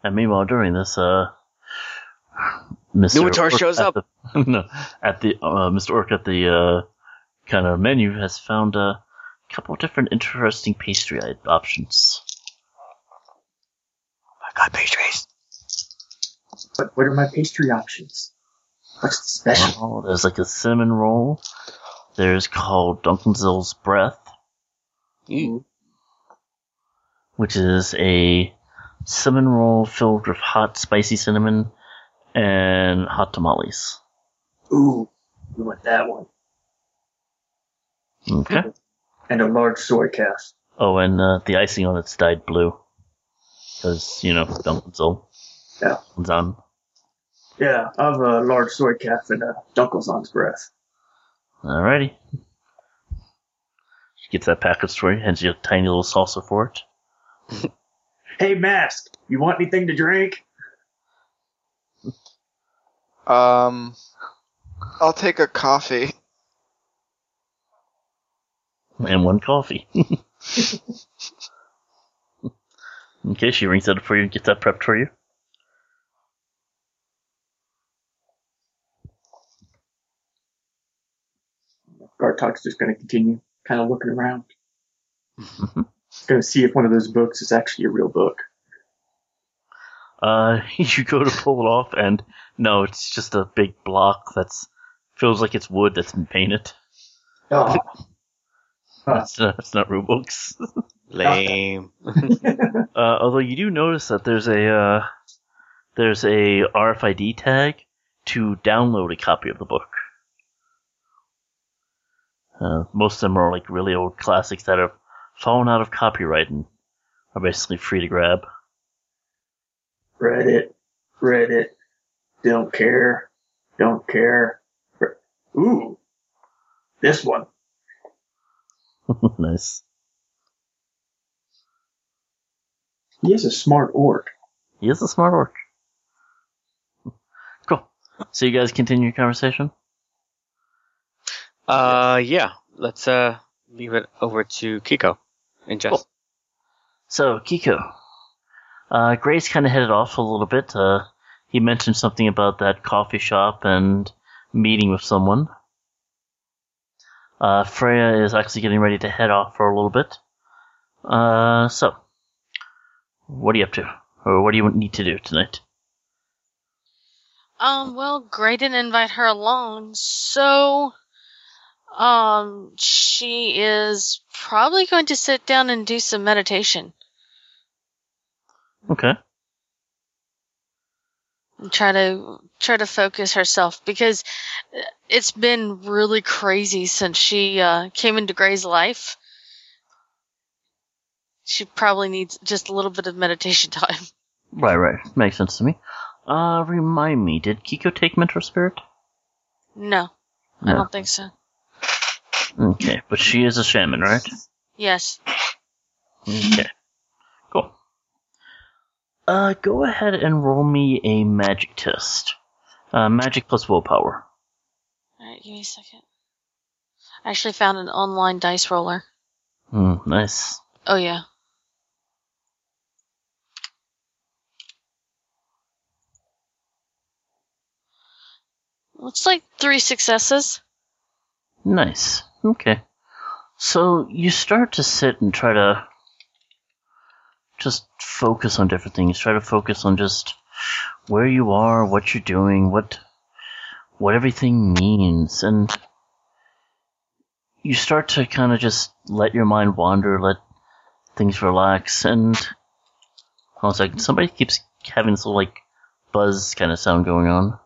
And meanwhile, during this, Mr. Numitor shows up. Mr. Orc at the kind of menu has found a couple of different interesting pastry options. Oh my god, pastries! But what are my pastry options? What's the special? Oh, there's like a cinnamon roll. There's called Duncanzill's Breath, which is a cinnamon roll filled with hot, spicy cinnamon and hot tamales. Ooh, we want that one. Okay. And a large soy cast. Oh, and the icing on it's dyed blue. Because, you know, Dunkelzon. Yeah. Dunkelzon. Yeah, I have a large soy cast and a Dunkelzon's Breath. Alrighty. She gets that package for you, hands you a tiny little salsa for it. Hey, Mask, you want anything to drink? I'll take a coffee. And one coffee. Okay, she rings that up for you and gets that prepped for you. Gartok's just going to continue kind of looking around. Going to see if one of those books is actually a real book. You go to pull it off, and no, it's just a big block that's feels like it's wood that's been painted. Oh. That's not real books. Lame. Although you do notice that there's a RFID tag to download a copy of the book. Most of them are like really old classics that have fallen out of copyright and are basically free to grab. Reddit. Don't care. Ooh, this one. Nice. He is a smart orc. Cool. So you guys continue your conversation? Yeah. Let's leave it over to Kiko and Jess. Cool. So, Kiko. Gray's kind of headed off a little bit. He mentioned something about that coffee shop and meeting with someone. Freya is actually getting ready to head off for a little bit. So, what are you up to? Or what do you need to do tonight? Well, Gray didn't invite her along, so she is probably going to sit down and do some meditation. Okay. And try to focus herself, because it's been really crazy since she came into Gray's life. She probably needs just a little bit of meditation time. Right. Makes sense to me. Remind me, did Kiko take Mentor Spirit? No. I don't think so. Okay, but she is a shaman, right? Yes. Okay. Cool. Go ahead and roll me a magic test. Magic plus willpower. Alright, give me a second. I actually found an online dice roller. Nice. Oh, yeah. Looks like 3 successes. Nice. Okay. So you start to sit and try to just focus on different things. Try to focus on just where you are, what you're doing, what everything means. And you start to kind of just let your mind wander, let things relax. And hold on a second. Somebody keeps having this little, buzz kind of sound going on.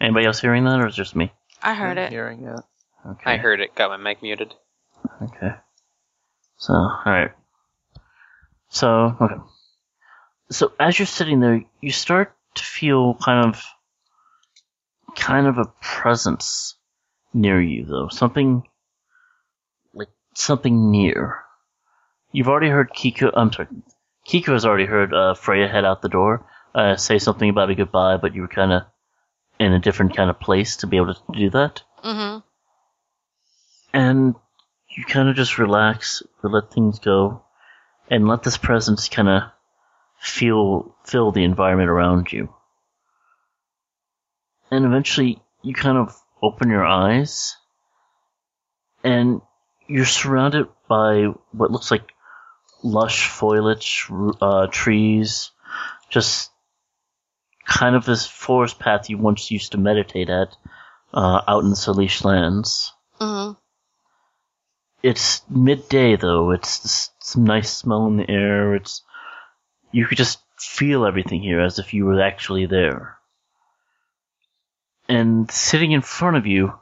Anybody else hearing that, or is it just me? I heard it. Hearing it. Okay. I heard it. Got my mic muted. Okay. So, alright. So, okay. So, as you're sitting there, you start to feel kind of a presence near you, though. Something near. You've already heard Kiko, Kiko has already heard Freya head out the door, say something about a goodbye, but you were kind of in a different kind of place to be able to do that. Mm-hmm. And you kind of just relax, let things go, and let this presence kind of fill the environment around you. And eventually, you kind of open your eyes, and you're surrounded by what looks like lush foliage, trees, just kind of this forest path you once used to meditate at, out in the Salish lands. Mm-hmm. It's midday, though. It's some nice smell in the air. You could just feel everything here as if you were actually there. And sitting in front of you,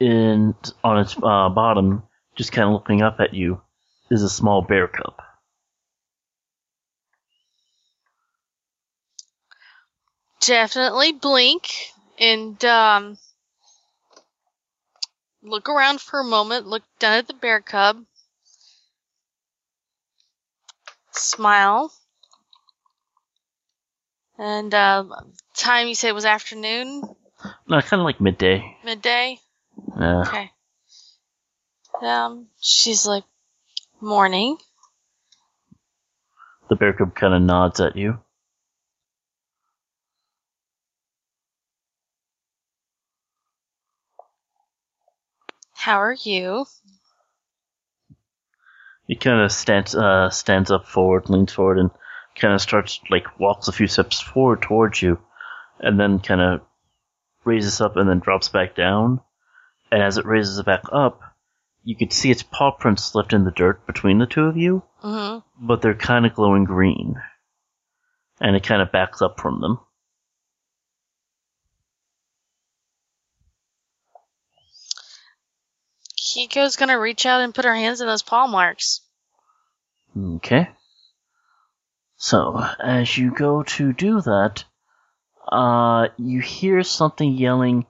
on its bottom, just kind of looking up at you, is a small bear cub. Definitely blink and look around for a moment, look down at the bear cub, smile, and time you said was afternoon? No, kind of like midday. Midday? Yeah. Okay. She's like, morning. The bear cub kind of nods at you. How are you? He kind of stands up forward, leans forward, and kind of starts, walks a few steps forward towards you, and then kind of raises up and then drops back down. And as it raises it back up, you could see its paw prints left in the dirt between the two of you, mm-hmm. but they're kind of glowing green. And it kind of backs up from them. Kiko's gonna reach out and put her hands in those paw marks. Okay. So, as you go to do that, you hear something yelling,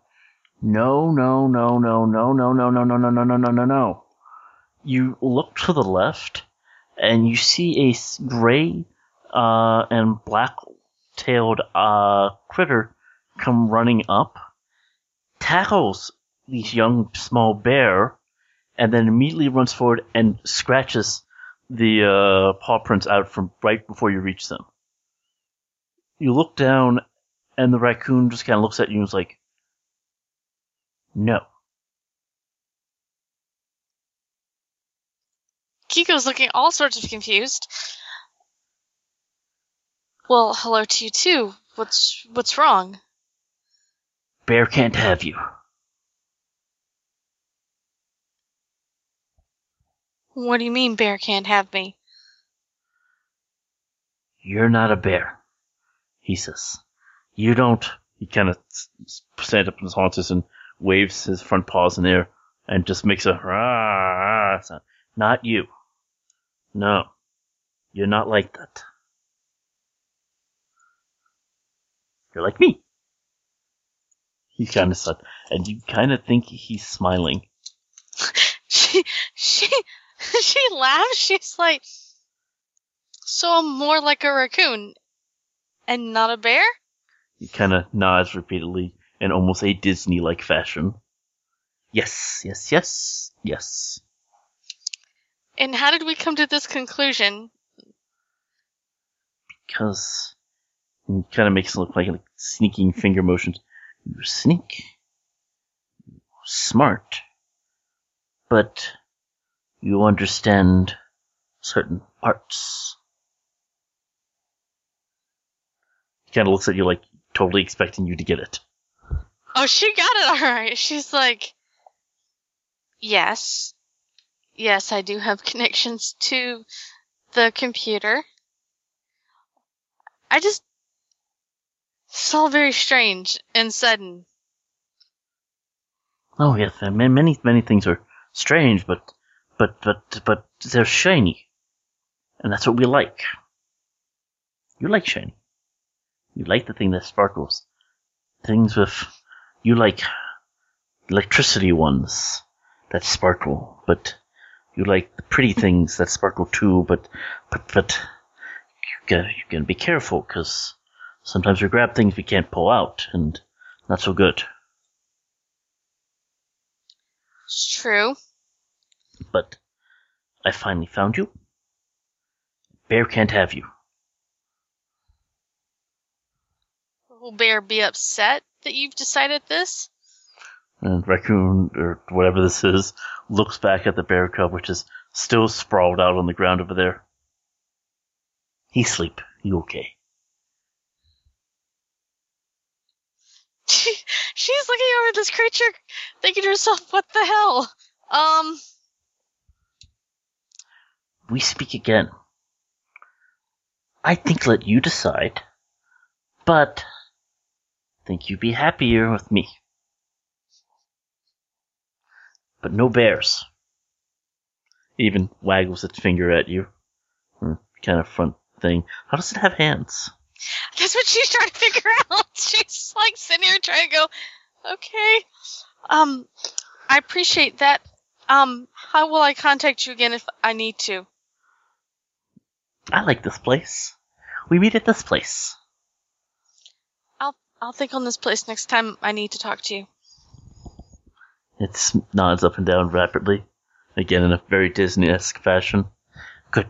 "No, no, no, no, no, no, no, no, no, no, no, no, no, no, no." You look to the left, and you see a gray and black-tailed critter come running up, tackles this young small bear, and then immediately runs forward and scratches the paw prints out from right before you reach them. You look down, and the raccoon just kind of looks at you and is like, "No." Kiko's looking all sorts of confused. Well, hello to you too. What's wrong? Bear can't have you. What do you mean, bear can't have me? You're not a bear, he says. You don't... He kind of stands up in his haunches and waves his front paws in the air and just makes a rah, rah sound. Not you. No. You're not like that. You're like me. He kind of said, and you kind of think he's smiling. She laughs. She's like, "So I'm more like a raccoon and not a bear?" He kind of nods repeatedly in almost a Disney-like fashion. Yes, yes, yes, yes. And how did we come to this conclusion? Because he kind of makes it look like sneaking finger motions. You were sneak. You were smart. But you understand certain parts. He kind of looks at you like totally expecting you to get it. Oh, she got it all right. She's like, yes. Yes, I do have connections to the computer. I just... It's all very strange and sudden. Oh, yes. Many, many things are strange, but they're shiny. And that's what we like. You like shiny. You like the thing that sparkles. Things with... You like electricity ones that sparkle, but... You like the pretty things that sparkle too, but you gotta be careful, because sometimes we grab things we can't pull out, and not so good. It's true. But I finally found you. Bear can't have you. Will Bear be upset that you've decided this? And Raccoon, or whatever this is, looks back at the bear cub, which is still sprawled out on the ground over there. He's asleep. He's okay. She's looking over at this creature, thinking to herself, what the hell? We speak again. I think let you decide, but I think you'd be happier with me. But no bears. Even waggles its finger at you. Kind of front thing. How does it have hands? That's what she's trying to figure out. She's like sitting here trying to go, okay. I appreciate that. How will I contact you again if I need to? I like this place. We meet at this place. I'll think on this place next time I need to talk to you. It nods up and down rapidly, again in a very Disney-esque fashion. Good.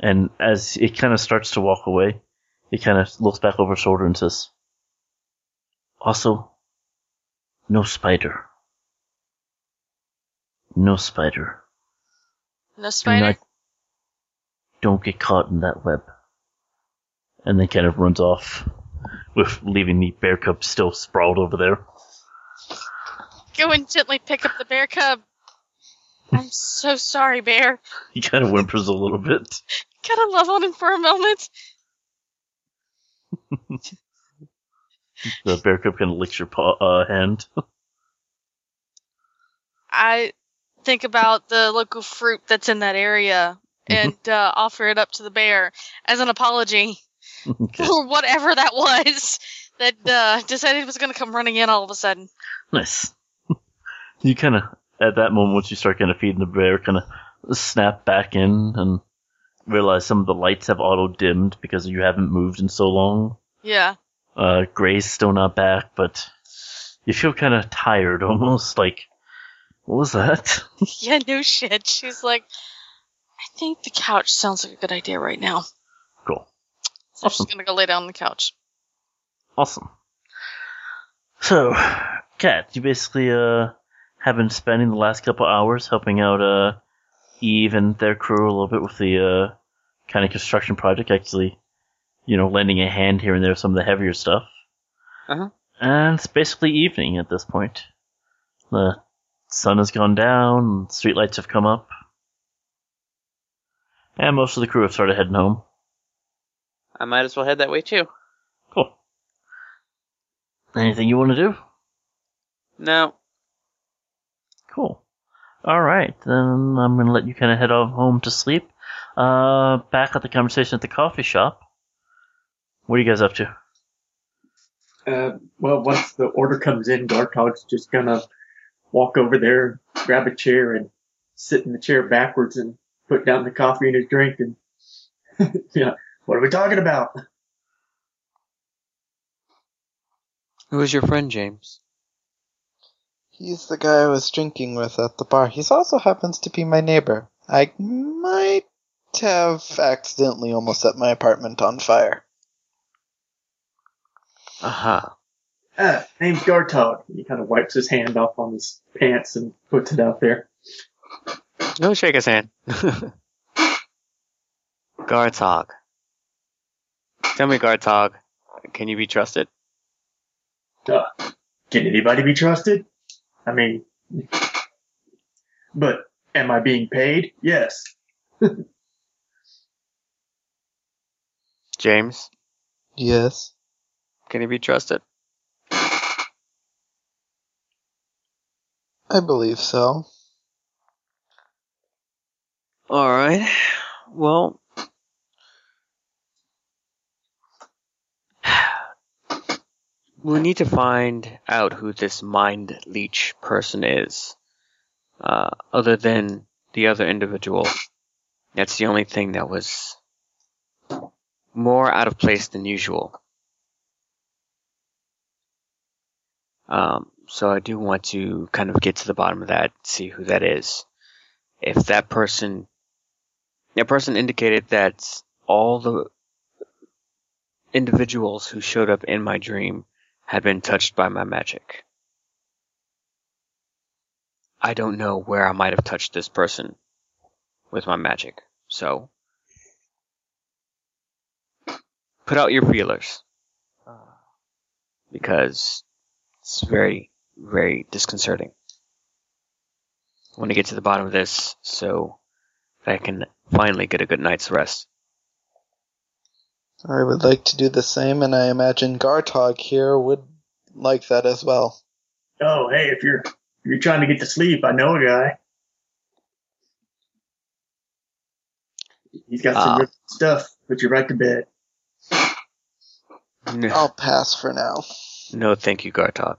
And as it kind of starts to walk away, it kind of looks back over his shoulder and says, also, no spider. No spider. No spider? Don't get caught in that web. And then kind of runs off. With leaving the bear cub still sprawled over there. Go and gently pick up the bear cub. I'm so sorry, Bear. He kind of whimpers a little bit. Kind of love on him for a moment. The bear cub kind of licks your hand. I think about the local fruit that's in that area and offer it up to the bear as an apology. Okay. Or whatever that was that decided was going to come running in all of a sudden. Nice. You kind of, at that moment, once you start kind of feeding the bear, kind of snap back in and realize some of the lights have auto-dimmed because you haven't moved in so long. Yeah. Gray's still not back, but you feel kind of tired, almost like, what was that? Yeah, no shit. She's like, I think the couch sounds like a good idea right now. Cool. So awesome. She's going to go lay down on the couch. Awesome. So, Kat, you basically have been spending the last couple hours helping out Eve and their crew a little bit with the kind of construction project, actually, lending a hand here and there with some of the heavier stuff. Uh-huh. And it's basically evening at this point. The sun has gone down, streetlights have come up, and most of the crew have started heading home. I might as well head that way, too. Cool. Anything you want to do? No. Cool. All right, then I'm going to let you kind of head off home to sleep. Back at the conversation at the coffee shop. What are you guys up to? Well, once the order comes in, Gartog's just going to walk over there, grab a chair, and sit in the chair backwards and put down the coffee and his drink. And yeah. What are we talking about? Who is your friend, James? He's the guy I was drinking with at the bar. He also happens to be my neighbor. I might have accidentally almost set my apartment on fire. Uh-huh. Name's Gartog. He kind of wipes his hand off on his pants and puts it out there. No, shake his hand. Gartog. Tell me, Gartog, can you be trusted? Can anybody be trusted? I mean, but am I being paid? Yes. James? Yes. Can he be trusted? I believe so. All right. Well, we need to find out who this mind leech person is, other than the other individual. That's the only thing that was more out of place than usual. So I do want to kind of get to the bottom of that, see who that is. If that person indicated that all the individuals who showed up in my dream had been touched by my magic. I don't know where I might have touched this person with my magic, so put out your feelers, because it's very, very disconcerting. I want to get to the bottom of this so that I can finally get a good night's rest. I would like to do the same, and I imagine Gartog here would like that as well. Oh, hey, if you're trying to get to sleep, I know a guy. He's got some good stuff, but you're right to bed. No. I'll pass for now. No, thank you, Gartog.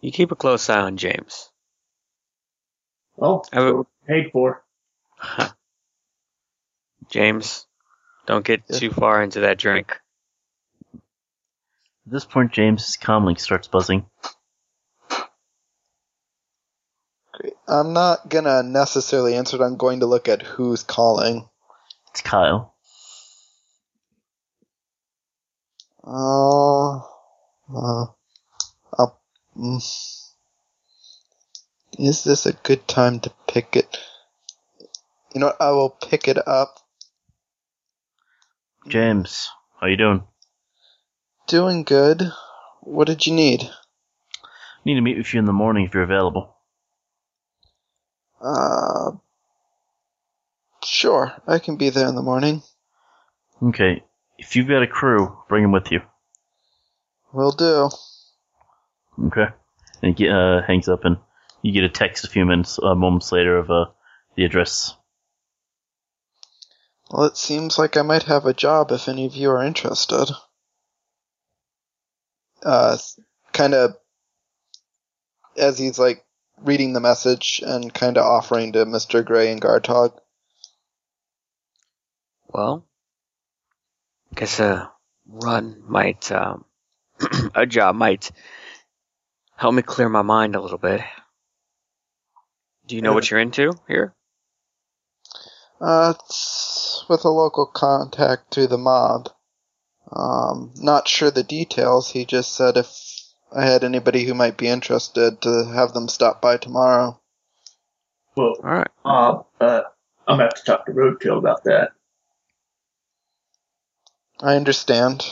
You keep a close eye on James. Well, that's what we're paid for. Huh. James, don't get too far into that drink. At this point, James' comlink starts buzzing. Great. I'm not going to necessarily answer it. I'm going to look at who's calling. It's Kyle. Is this a good time to pick it? You know what? I will pick it up. James, how you doing? Doing good. What did you need? I need to meet with you in the morning if you're available. Sure. I can be there in the morning. Okay. If you've got a crew, bring them with you. Will do. Okay. And he hangs up, and you get a text moments later of the address. Well, it seems like I might have a job if any of you are interested. Kind of, as he's, reading the message and kind of offering to Mr. Gray and Gartog. Well, I guess a job might help me clear my mind a little bit. Do you know what you're into here? It's with a local contact to the mob. Not sure the details. He just said if I had anybody who might be interested to have them stop by tomorrow. Well, all right. I'm going to have to talk to Roadkill about that. I understand.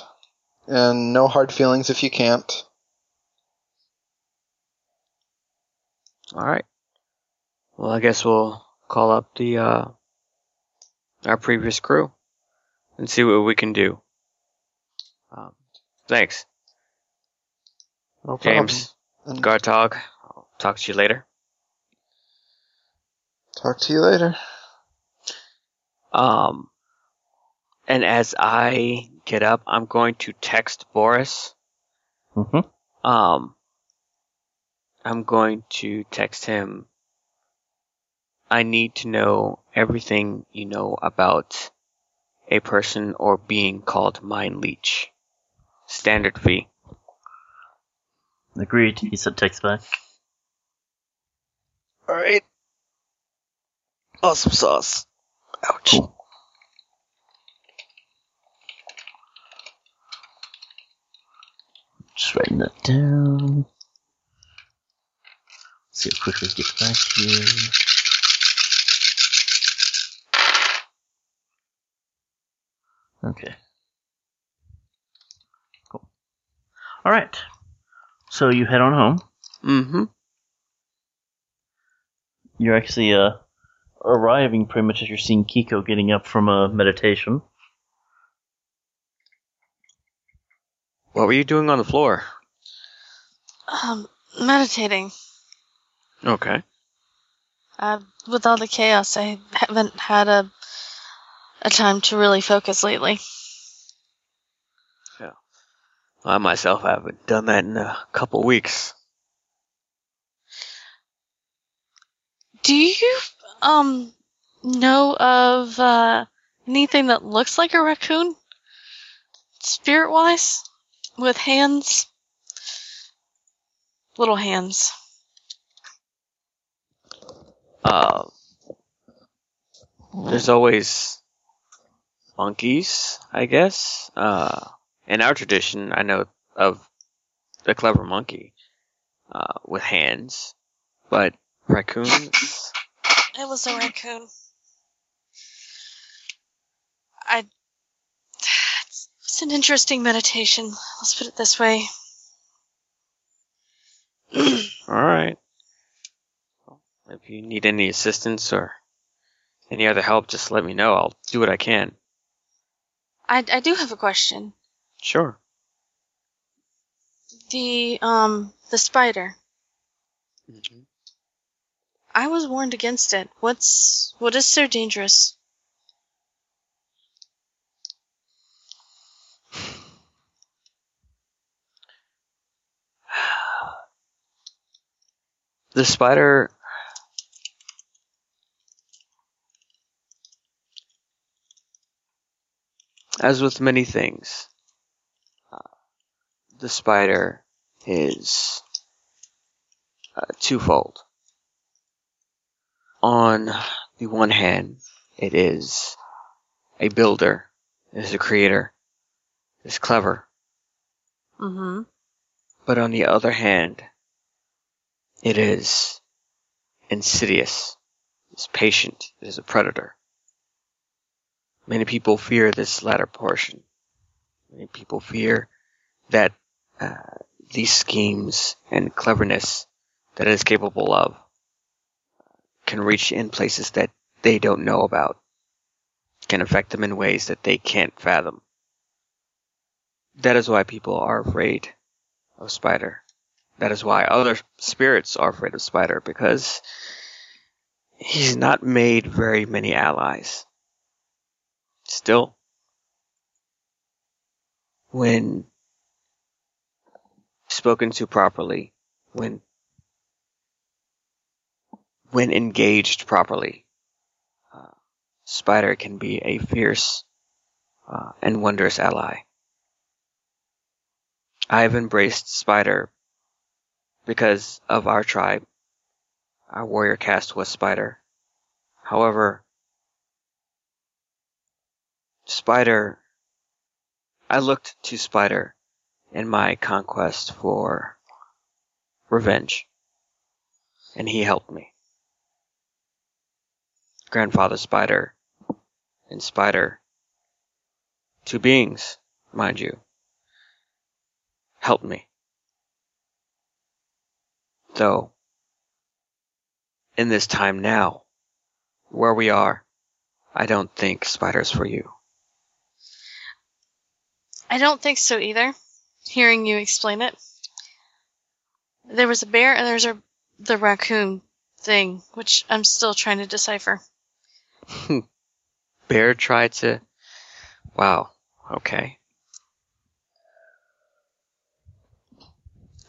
And no hard feelings if you can't. All right. Well, I guess we'll call up the... our previous crew, and see what we can do. Thanks. No problem. James, Gartog, I'll talk to you later. Talk to you later. And as I get up, I'm going to text Boris. Mm-hmm. I'm going to text him. I need to know everything you know about a person or being called Mind Leech. Standard fee. Agreed, he said text back. Alright. Awesome sauce. Ouch. Cool. Just writing that down. Let's see how quickly it gets back here. Okay. Cool. Alright. So you head on home. Mm-hmm. You're actually arriving pretty much as you're seeing Kiko getting up from a meditation. What were you doing on the floor? Meditating. Okay. With all the chaos, I haven't had a time to really focus lately. Yeah. I myself haven't done that in a couple weeks. Do you know of anything that looks like a raccoon, spirit-wise, with hands, little hands? There's always monkeys, I guess. In our tradition, I know of the clever monkey with hands, but raccoons? It was a raccoon. It's an interesting meditation. Let's put it this way. Alright. Well, if you need any assistance or any other help, just let me know. I'll do what I can. I do have a question. Sure. The spider. Mm-hmm. I was warned against it. What is so dangerous? The spider... As with many things, the spider is twofold. On the one hand, it is a builder, it is a creator, it is clever. Mm-hmm. But on the other hand, it is insidious, it is patient, it is a predator. Many people fear this latter portion. Many people fear that these schemes and cleverness that it is capable of can reach in places that they don't know about, can affect them in ways that they can't fathom. That is why people are afraid of spider. That is why other spirits are afraid of spider, because he's not made very many allies. Still, when spoken to properly, when engaged properly, spider can be a fierce and wondrous ally. I have embraced spider because of our tribe. Our warrior caste was spider. However, spider, I looked to spider in my conquest for revenge, and he helped me. Grandfather Spider and Spider, two beings, mind you, helped me. Though, in this time now, where we are, I don't think Spider's for you. I don't think so either, hearing you explain it. There was a bear and there's the raccoon thing, which I'm still trying to decipher. Bear tried to... Wow. Okay.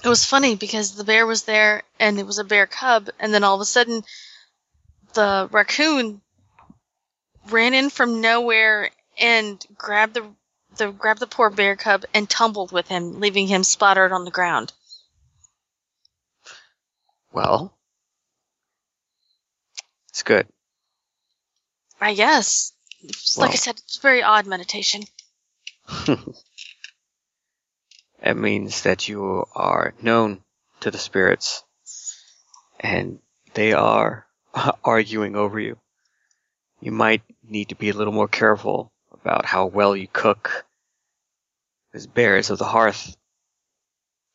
It was funny because the bear was there and it was a bear cub, and then all of a sudden the raccoon ran in from nowhere and grabbed the poor bear cub and tumbled with him, leaving him splattered on the ground. Well, it's good. I guess. Like I said, it's a very odd meditation. It means that you are known to the spirits, and they are arguing over you. You might need to be a little more careful about how well you cook. As bearers of the hearth,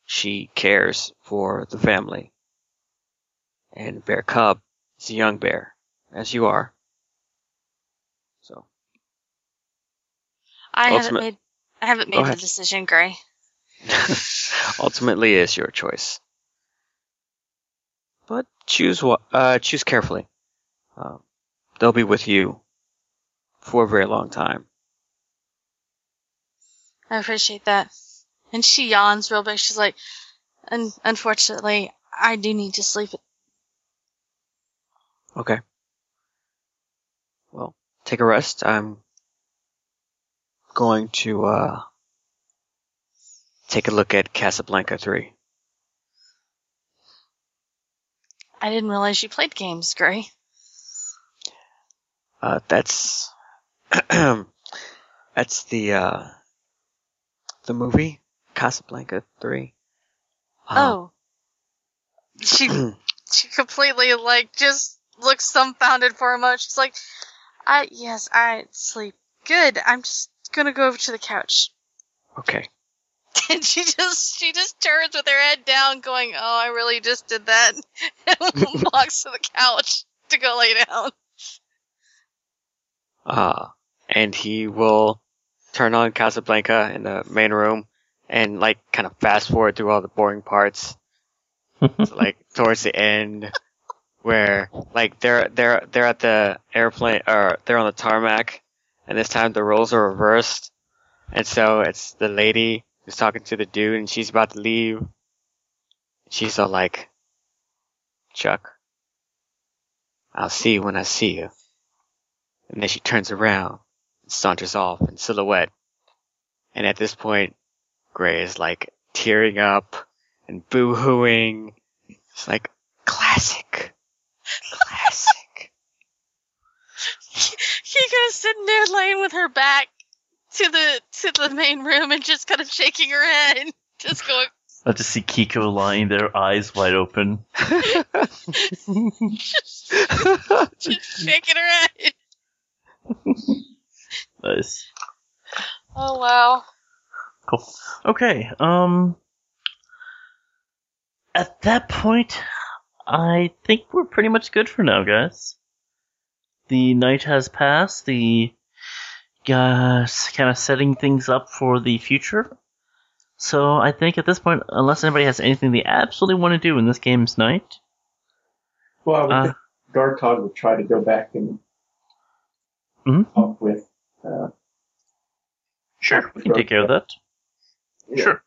she cares for the family. And Bear Cub is a young bear, as you are. So I haven't made the decision, Gray. Ultimately, it's your choice, but choose carefully. They'll be with you for a very long time. I appreciate that. And she yawns real big. She's like, unfortunately, I do need to sleep. Okay. Well, take a rest. I'm going to take a look at Casablanca 3. I didn't realize you played games, Gray. That's that's the movie Casablanca 3. She completely just looks dumbfounded for a moment. She's like, I sleep good. I'm just gonna go over to the couch. Okay. And she just turns with her head down, going, "Oh, I really just did that," and walks to the couch to go lay down. And he will turn on Casablanca in the main room and, kind of fast forward through all the boring parts, so, towards the end where, they're at the airplane, or they're on the tarmac, and this time the roles are reversed, and so it's the lady who's talking to the dude, and she's about to leave. She's all like, "Chuck, I'll see you when I see you." And then she turns around and saunters off in silhouette. And at this point, Gray is tearing up and boo-hooing. It's classic. He goes sitting there laying with her back to the main room and just kind of shaking her head, just going. I just see Kiko lying there, eyes wide open, just shaking her head. Nice. Oh wow. Cool. Okay. At that point, I think we're pretty much good for now, guys. The night has passed. The kind of setting things up for the future. So I think at this point, unless anybody has anything they absolutely want to do in this game's night. Well, I would think Gartog would try to go back and. Mm-hmm. Up with, sure, we can take care of that. Yeah. Sure.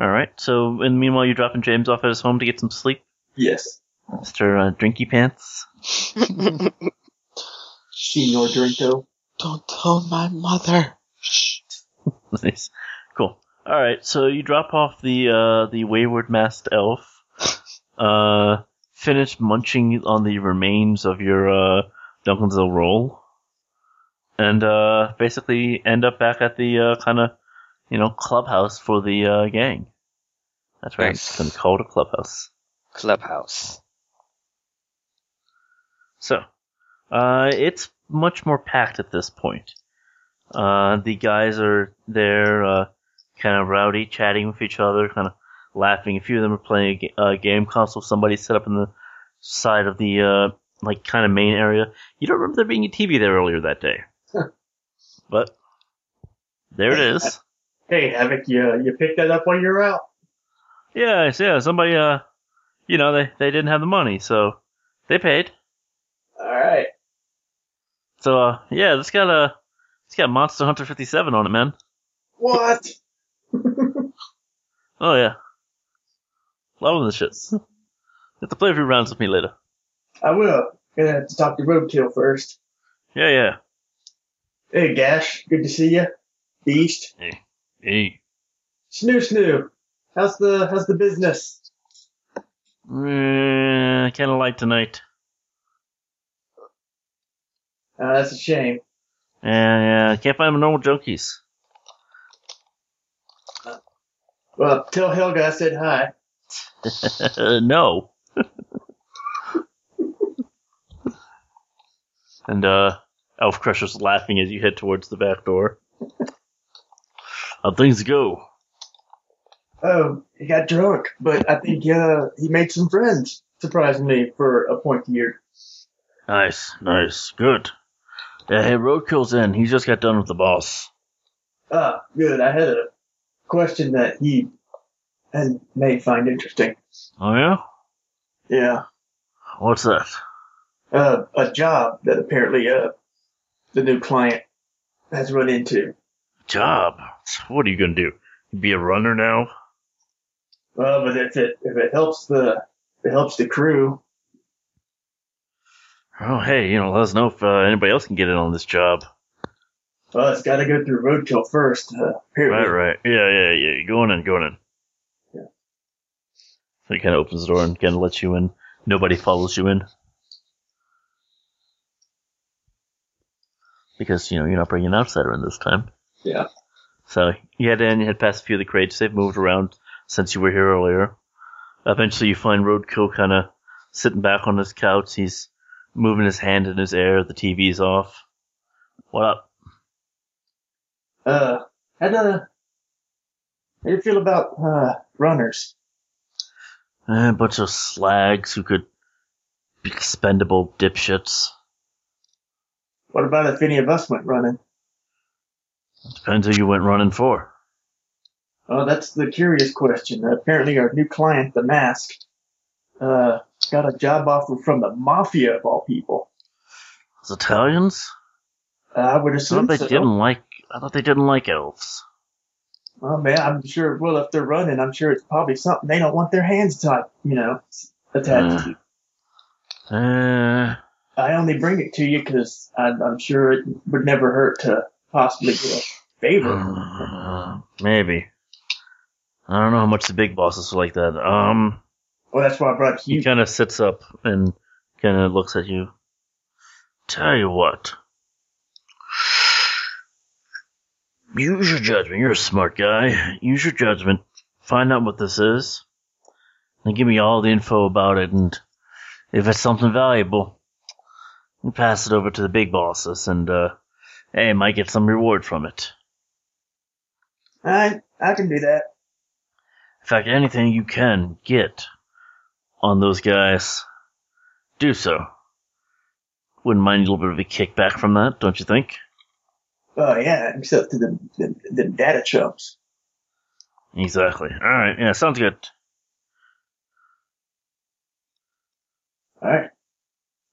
Alright, so, and meanwhile you're dropping James off at his home to get some sleep? Yes. Mr. Drinky Pants? She nor Drinko. Don't tell my mother. Nice. Cool. Alright, so you drop off the wayward masked elf, finish munching on the remains of your, Duncansville roll, and basically end up back at the clubhouse for the gang. That's right. Nice. It's been called a clubhouse. Clubhouse. So, it's much more packed at this point. The guys are there, kind of rowdy, chatting with each other, kind of laughing. A few of them are playing a game console somebody set up in the side of the kind of main area. You don't remember there being a TV there earlier that day. Huh. But there it is. Hey, Havoc, you picked that up when you were out? Yeah, somebody, they didn't have the money, so they paid. Alright. So, it's got Monster Hunter 57 on it, man. What? Oh, yeah. Loving the shits. You have to play a few rounds with me later. I will. Gonna have to talk to Roadkill first. Yeah. Hey, Gash. Good to see you. Beast. Hey. Snoo. How's the business? Kind of light tonight. That's a shame. Yeah, I can't find my normal junkies. Well, tell Helga I said hi. No. And Elf Crusher's laughing as you head towards the back door. How'd things go? Oh, he got drunk, but I think he made some friends, surprisingly, for a point a year. Nice, good. Hey, Roadkill's in. He just got done with the boss. Ah, good. I had a question that he and may find interesting. Oh, yeah? Yeah. What's that? A job that apparently the new client has run into. Job? What are you going to do? Be a runner now? Well, but if it helps the crew. Oh, hey, let us know if anybody else can get in on this job. Well, it's got to go through Roadkill first. Right. Yeah. Go on in. Yeah. So he kind of opens the door and kind of lets you in. Nobody follows you in. Because, you're not bringing an outsider in this time. Yeah. So you head in, you head past a few of the crates. They've moved around since you were here earlier. Eventually you find Roadkill kind of sitting back on his couch. He's moving his hand in his air. The TV's off. What up? How do you feel about runners? A bunch of slags who could be expendable dipshits. What about if any of us went running? Depends who you went running for. Oh, that's the curious question. Apparently our new client, the Mask, got a job offer from the Mafia, of all people. Those Italians? I would assume so. I thought they didn't like elves. Oh, man, I'm sure, well, if they're running, I'm sure it's probably something they don't want their hands tied, attached to. I only bring it to you because I'm sure it would never hurt to possibly get a favor. Maybe. I don't know how much the big bosses are like that. Well, that's why I brought you. He kind of sits up and kind of looks at you. Tell you what. Use your judgment. You're a smart guy. Use your judgment. Find out what this is. And give me all the info about it. And if it's something valuable, you pass it over to the big bosses. And, hey, might get some reward from it. I can do that. In fact, anything you can get on those guys, do so. Wouldn't mind a little bit of a kickback from that, don't you think? Oh, yeah, except to the data chumps. Exactly. All right, yeah, sounds good. All right.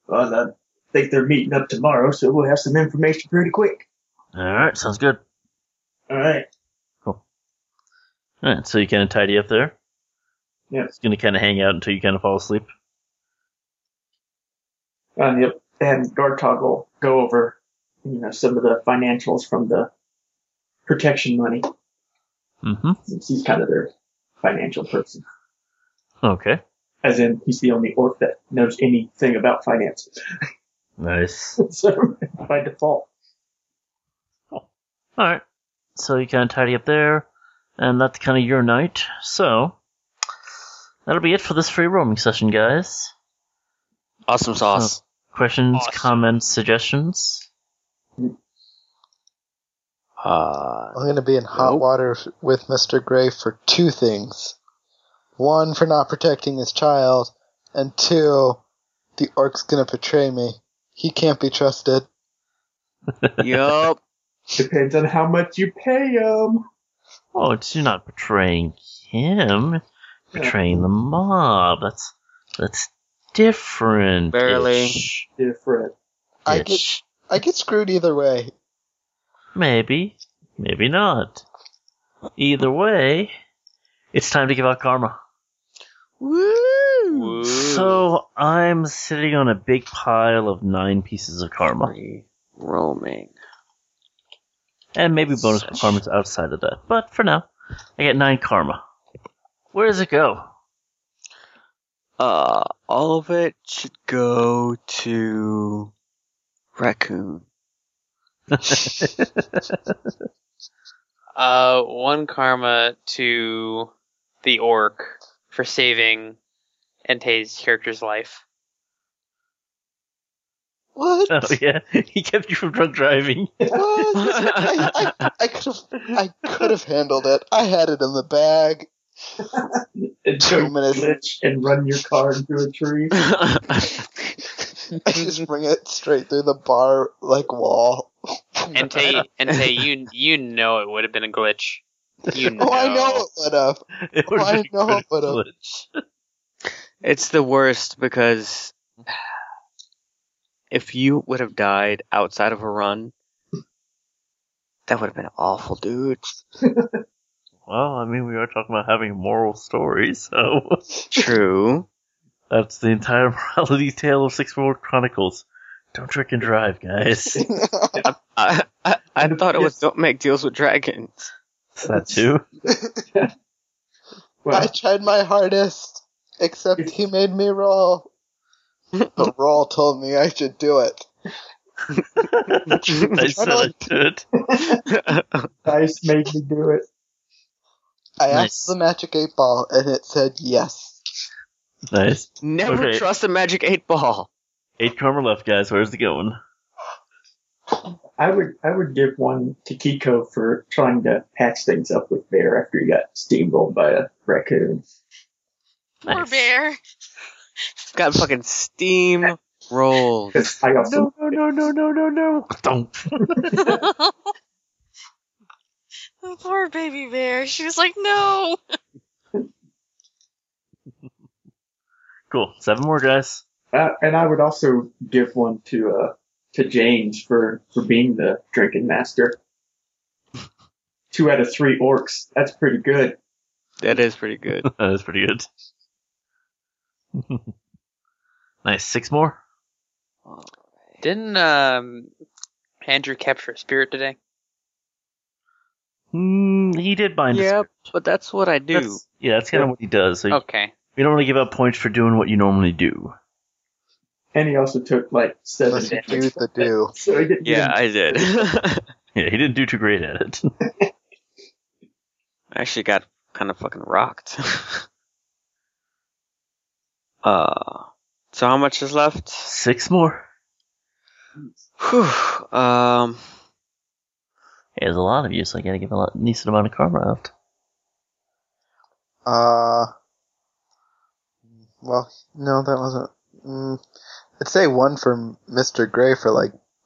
Well, think they're meeting up tomorrow, so we'll have some information pretty quick. Alright, sounds good. Alright. Cool. Alright, so you kind of tidy up there? Yeah. It's going to kind of hang out until you kind of fall asleep? Yep. And Gartog will go over, some of the financials from the protection money. Mm-hmm. Since he's kind of their financial person. Okay. As in, he's the only orc that knows anything about finances. Nice. So, by default. Cool. Alright. So you kind of tidy up there, and that's kind of your night. So, that'll be it for this free roaming session, guys. Awesome sauce. So, questions, awesome. Comments, suggestions? I'm going to be in hot water with Mr. Gray for two things. One, for not protecting his child, and two, the orc's gonna betray me. He can't be trusted. Yup. Depends on how much you pay him. Oh, it's you're not betraying him. Betraying the mob. That's different. Barely different. I get screwed either way. Maybe. Maybe not. Either way, it's time to give out karma. Woo! So I'm sitting on a big pile of 9 pieces of karma. Free roaming. And maybe bonus performance outside of that. But for now, I get 9 karma. Where does it go? All of it should go to Raccoon. One karma to the orc for saving Entei's character's life. What? Oh yeah, he kept you from drunk driving. What? I could have handled it. I had it in the bag. And 2 minutes and run your car into a tree. I just bring it straight through the bar like wall. Entei, you know it would have been a glitch. You know. Oh, I know it would have. It's the worst because if you would have died outside of a run, that would have been awful, dude. Well, I mean, we are talking about having moral stories, so... True. That's the entire morality tale of Six World Chronicles. Don't drink and drive, guys. I thought it was don't make deals with dragons. Is that too? Well, I tried my hardest, except he made me roll. But Roll told me I should do it. I said I should. Dice made me do it. I asked the magic 8-ball, and it said yes. Nice. Never trust a magic 8-ball. 8 karma left, guys. Where's it going? I would give one to Kiko for trying to patch things up with Bear after he got steamrolled by a raccoon. Nice. Poor Bear. Got fucking steamrolled. No. Don't. Oh, poor baby bear. She was like, no! Cool. 7 more, guys. And I would also give one to James for being the drinking master. 2 out of 3 orcs. That's pretty good. That is pretty good. That is pretty good. Nice. 6 more? Right. Didn't Andrew capture a spirit today? He did bind us. Yeah, but that's what I do. That's kind of what he does. So okay. We don't really give out points for doing what you normally do. And he also took, 7 damage. So he didn't I did. Yeah, he didn't do too great at it. I actually got kind of fucking rocked. So how much is left? 6 more. Whew. There's a lot of you, so I gotta give a decent amount of karma out. Well, no, that wasn't... I'd say 1 for Mr. Gray for,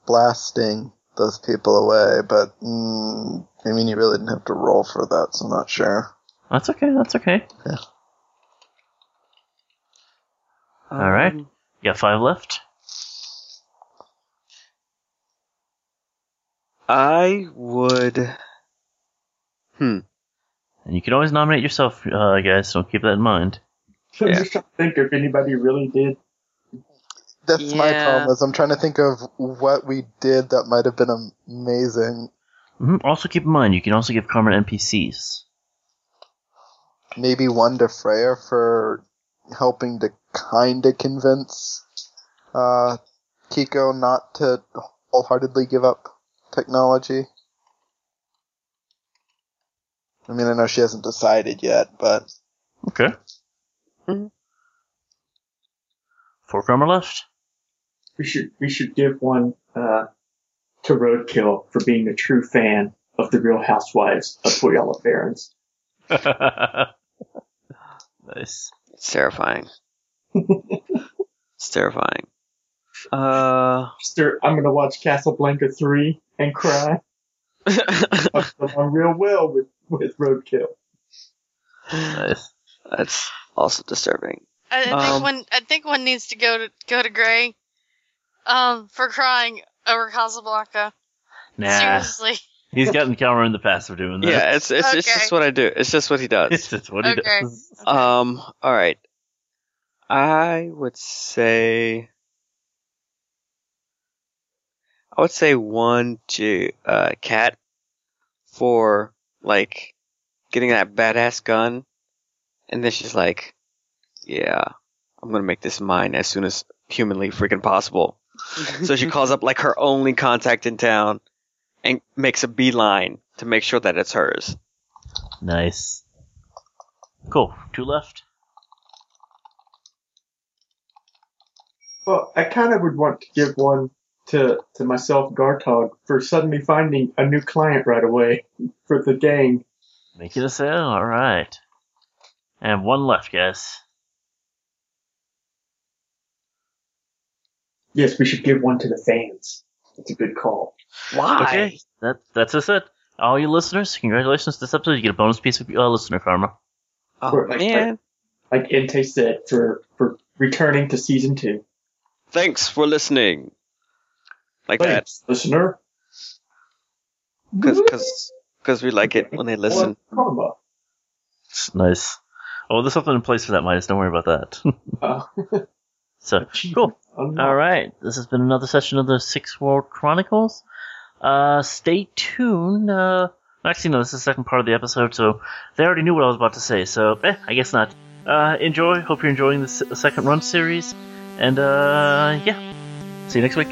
blasting those people away, but, I mean, you really didn't have to roll for that, so I'm not sure. That's okay. Yeah. Alright. You got 5 left. I would... And you can always nominate yourself, guys, so keep that in mind. I'm just trying to think if anybody really did. That's my problem, is I'm trying to think of what we did that might have been amazing. Mm-hmm. Also keep in mind, you can also give karma to NPCs. Maybe 1 to Freya for helping to kinda convince Kiko not to wholeheartedly give up technology. I mean, I know she hasn't decided yet, but... Okay. 4 karma left. We should give one to Roadkill for being a true fan of the Real Housewives of Puyallup Barrens. Nice. It's terrifying. It's terrifying. I'm going to watch Casablanca 3 and cry. I'm real well with Roadkill. Nice. That's also disturbing. I think one needs to go to Gray for crying over Casablanca. Nah. Seriously. He's gotten Calmer in the past for doing that. Yeah, it's just what I do. It's just what he does. It's just what he does. Okay. All right. I would say 1 to Cat for getting that badass gun, and then she's like, "Yeah, I'm going to make this mine as soon as humanly freaking possible. So she calls up like her only contact in town and makes a beeline to make sure that it's hers. Nice. Cool. 2 left. Well, I kind of would want to give one to myself, Gartog, for suddenly finding a new client right away for the gang. Make it a sale, alright. And 1 left, guys. Yes, we should give one to the fans. That's a good call. Why? Okay, that's us it. All you listeners, congratulations. This episode, you get a bonus piece of listener karma. Oh, for, man. Like Entei said, for returning to Season 2. Thanks for listening. Like thanks, that. Listener. Because we like it when they listen. Karma. Nice. Oh, there's something in place for that, Midas. Don't worry about that. So, cool. Alright, this has been another session of the Six World Chronicles. Stay tuned. Actually, no, this is the second part of the episode, so they already knew what I was about to say, so I guess not. Enjoy. Hope you're enjoying this second run series. And, yeah. See you next week.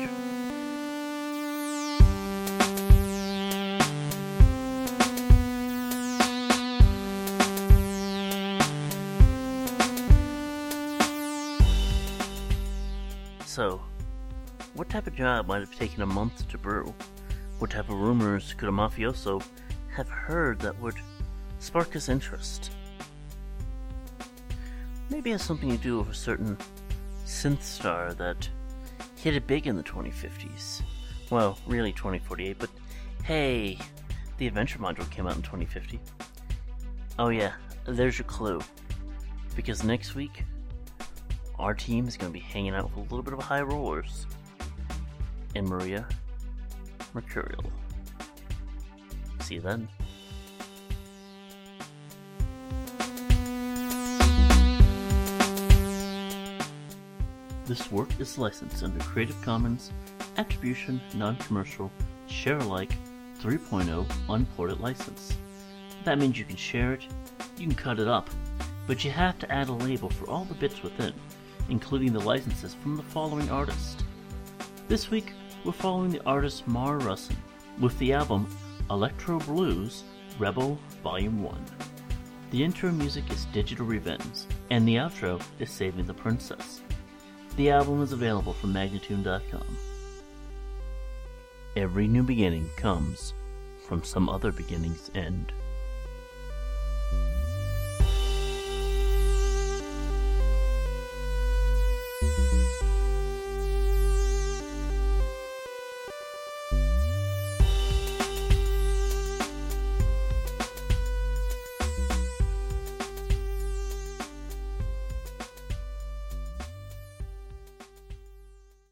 So, what type of job might have taken a month to brew? What type of rumors could a mafioso have heard that would spark his interest? Maybe it has something to do with a certain synth star that hit it big in the 2050s. Well, really 2048, but hey, the adventure module came out in 2050. Oh yeah, there's your clue. Because next week, our team is going to be hanging out with a little bit of high rollers and Maria Mercurial. See you then. This work is licensed under Creative Commons Attribution Non-Commercial Share-alike 3.0 Unported License. That means you can share it, you can cut it up, but you have to add a label for all the bits within, including the licenses from the following artist. This week, we're following the artist Mara Russin with the album Electro Blues Rebel Volume 1. The intro music is Digital Revenge, and the outro is Saving the Princess. The album is available from magnatune.com. Every new beginning comes from some other beginning's end.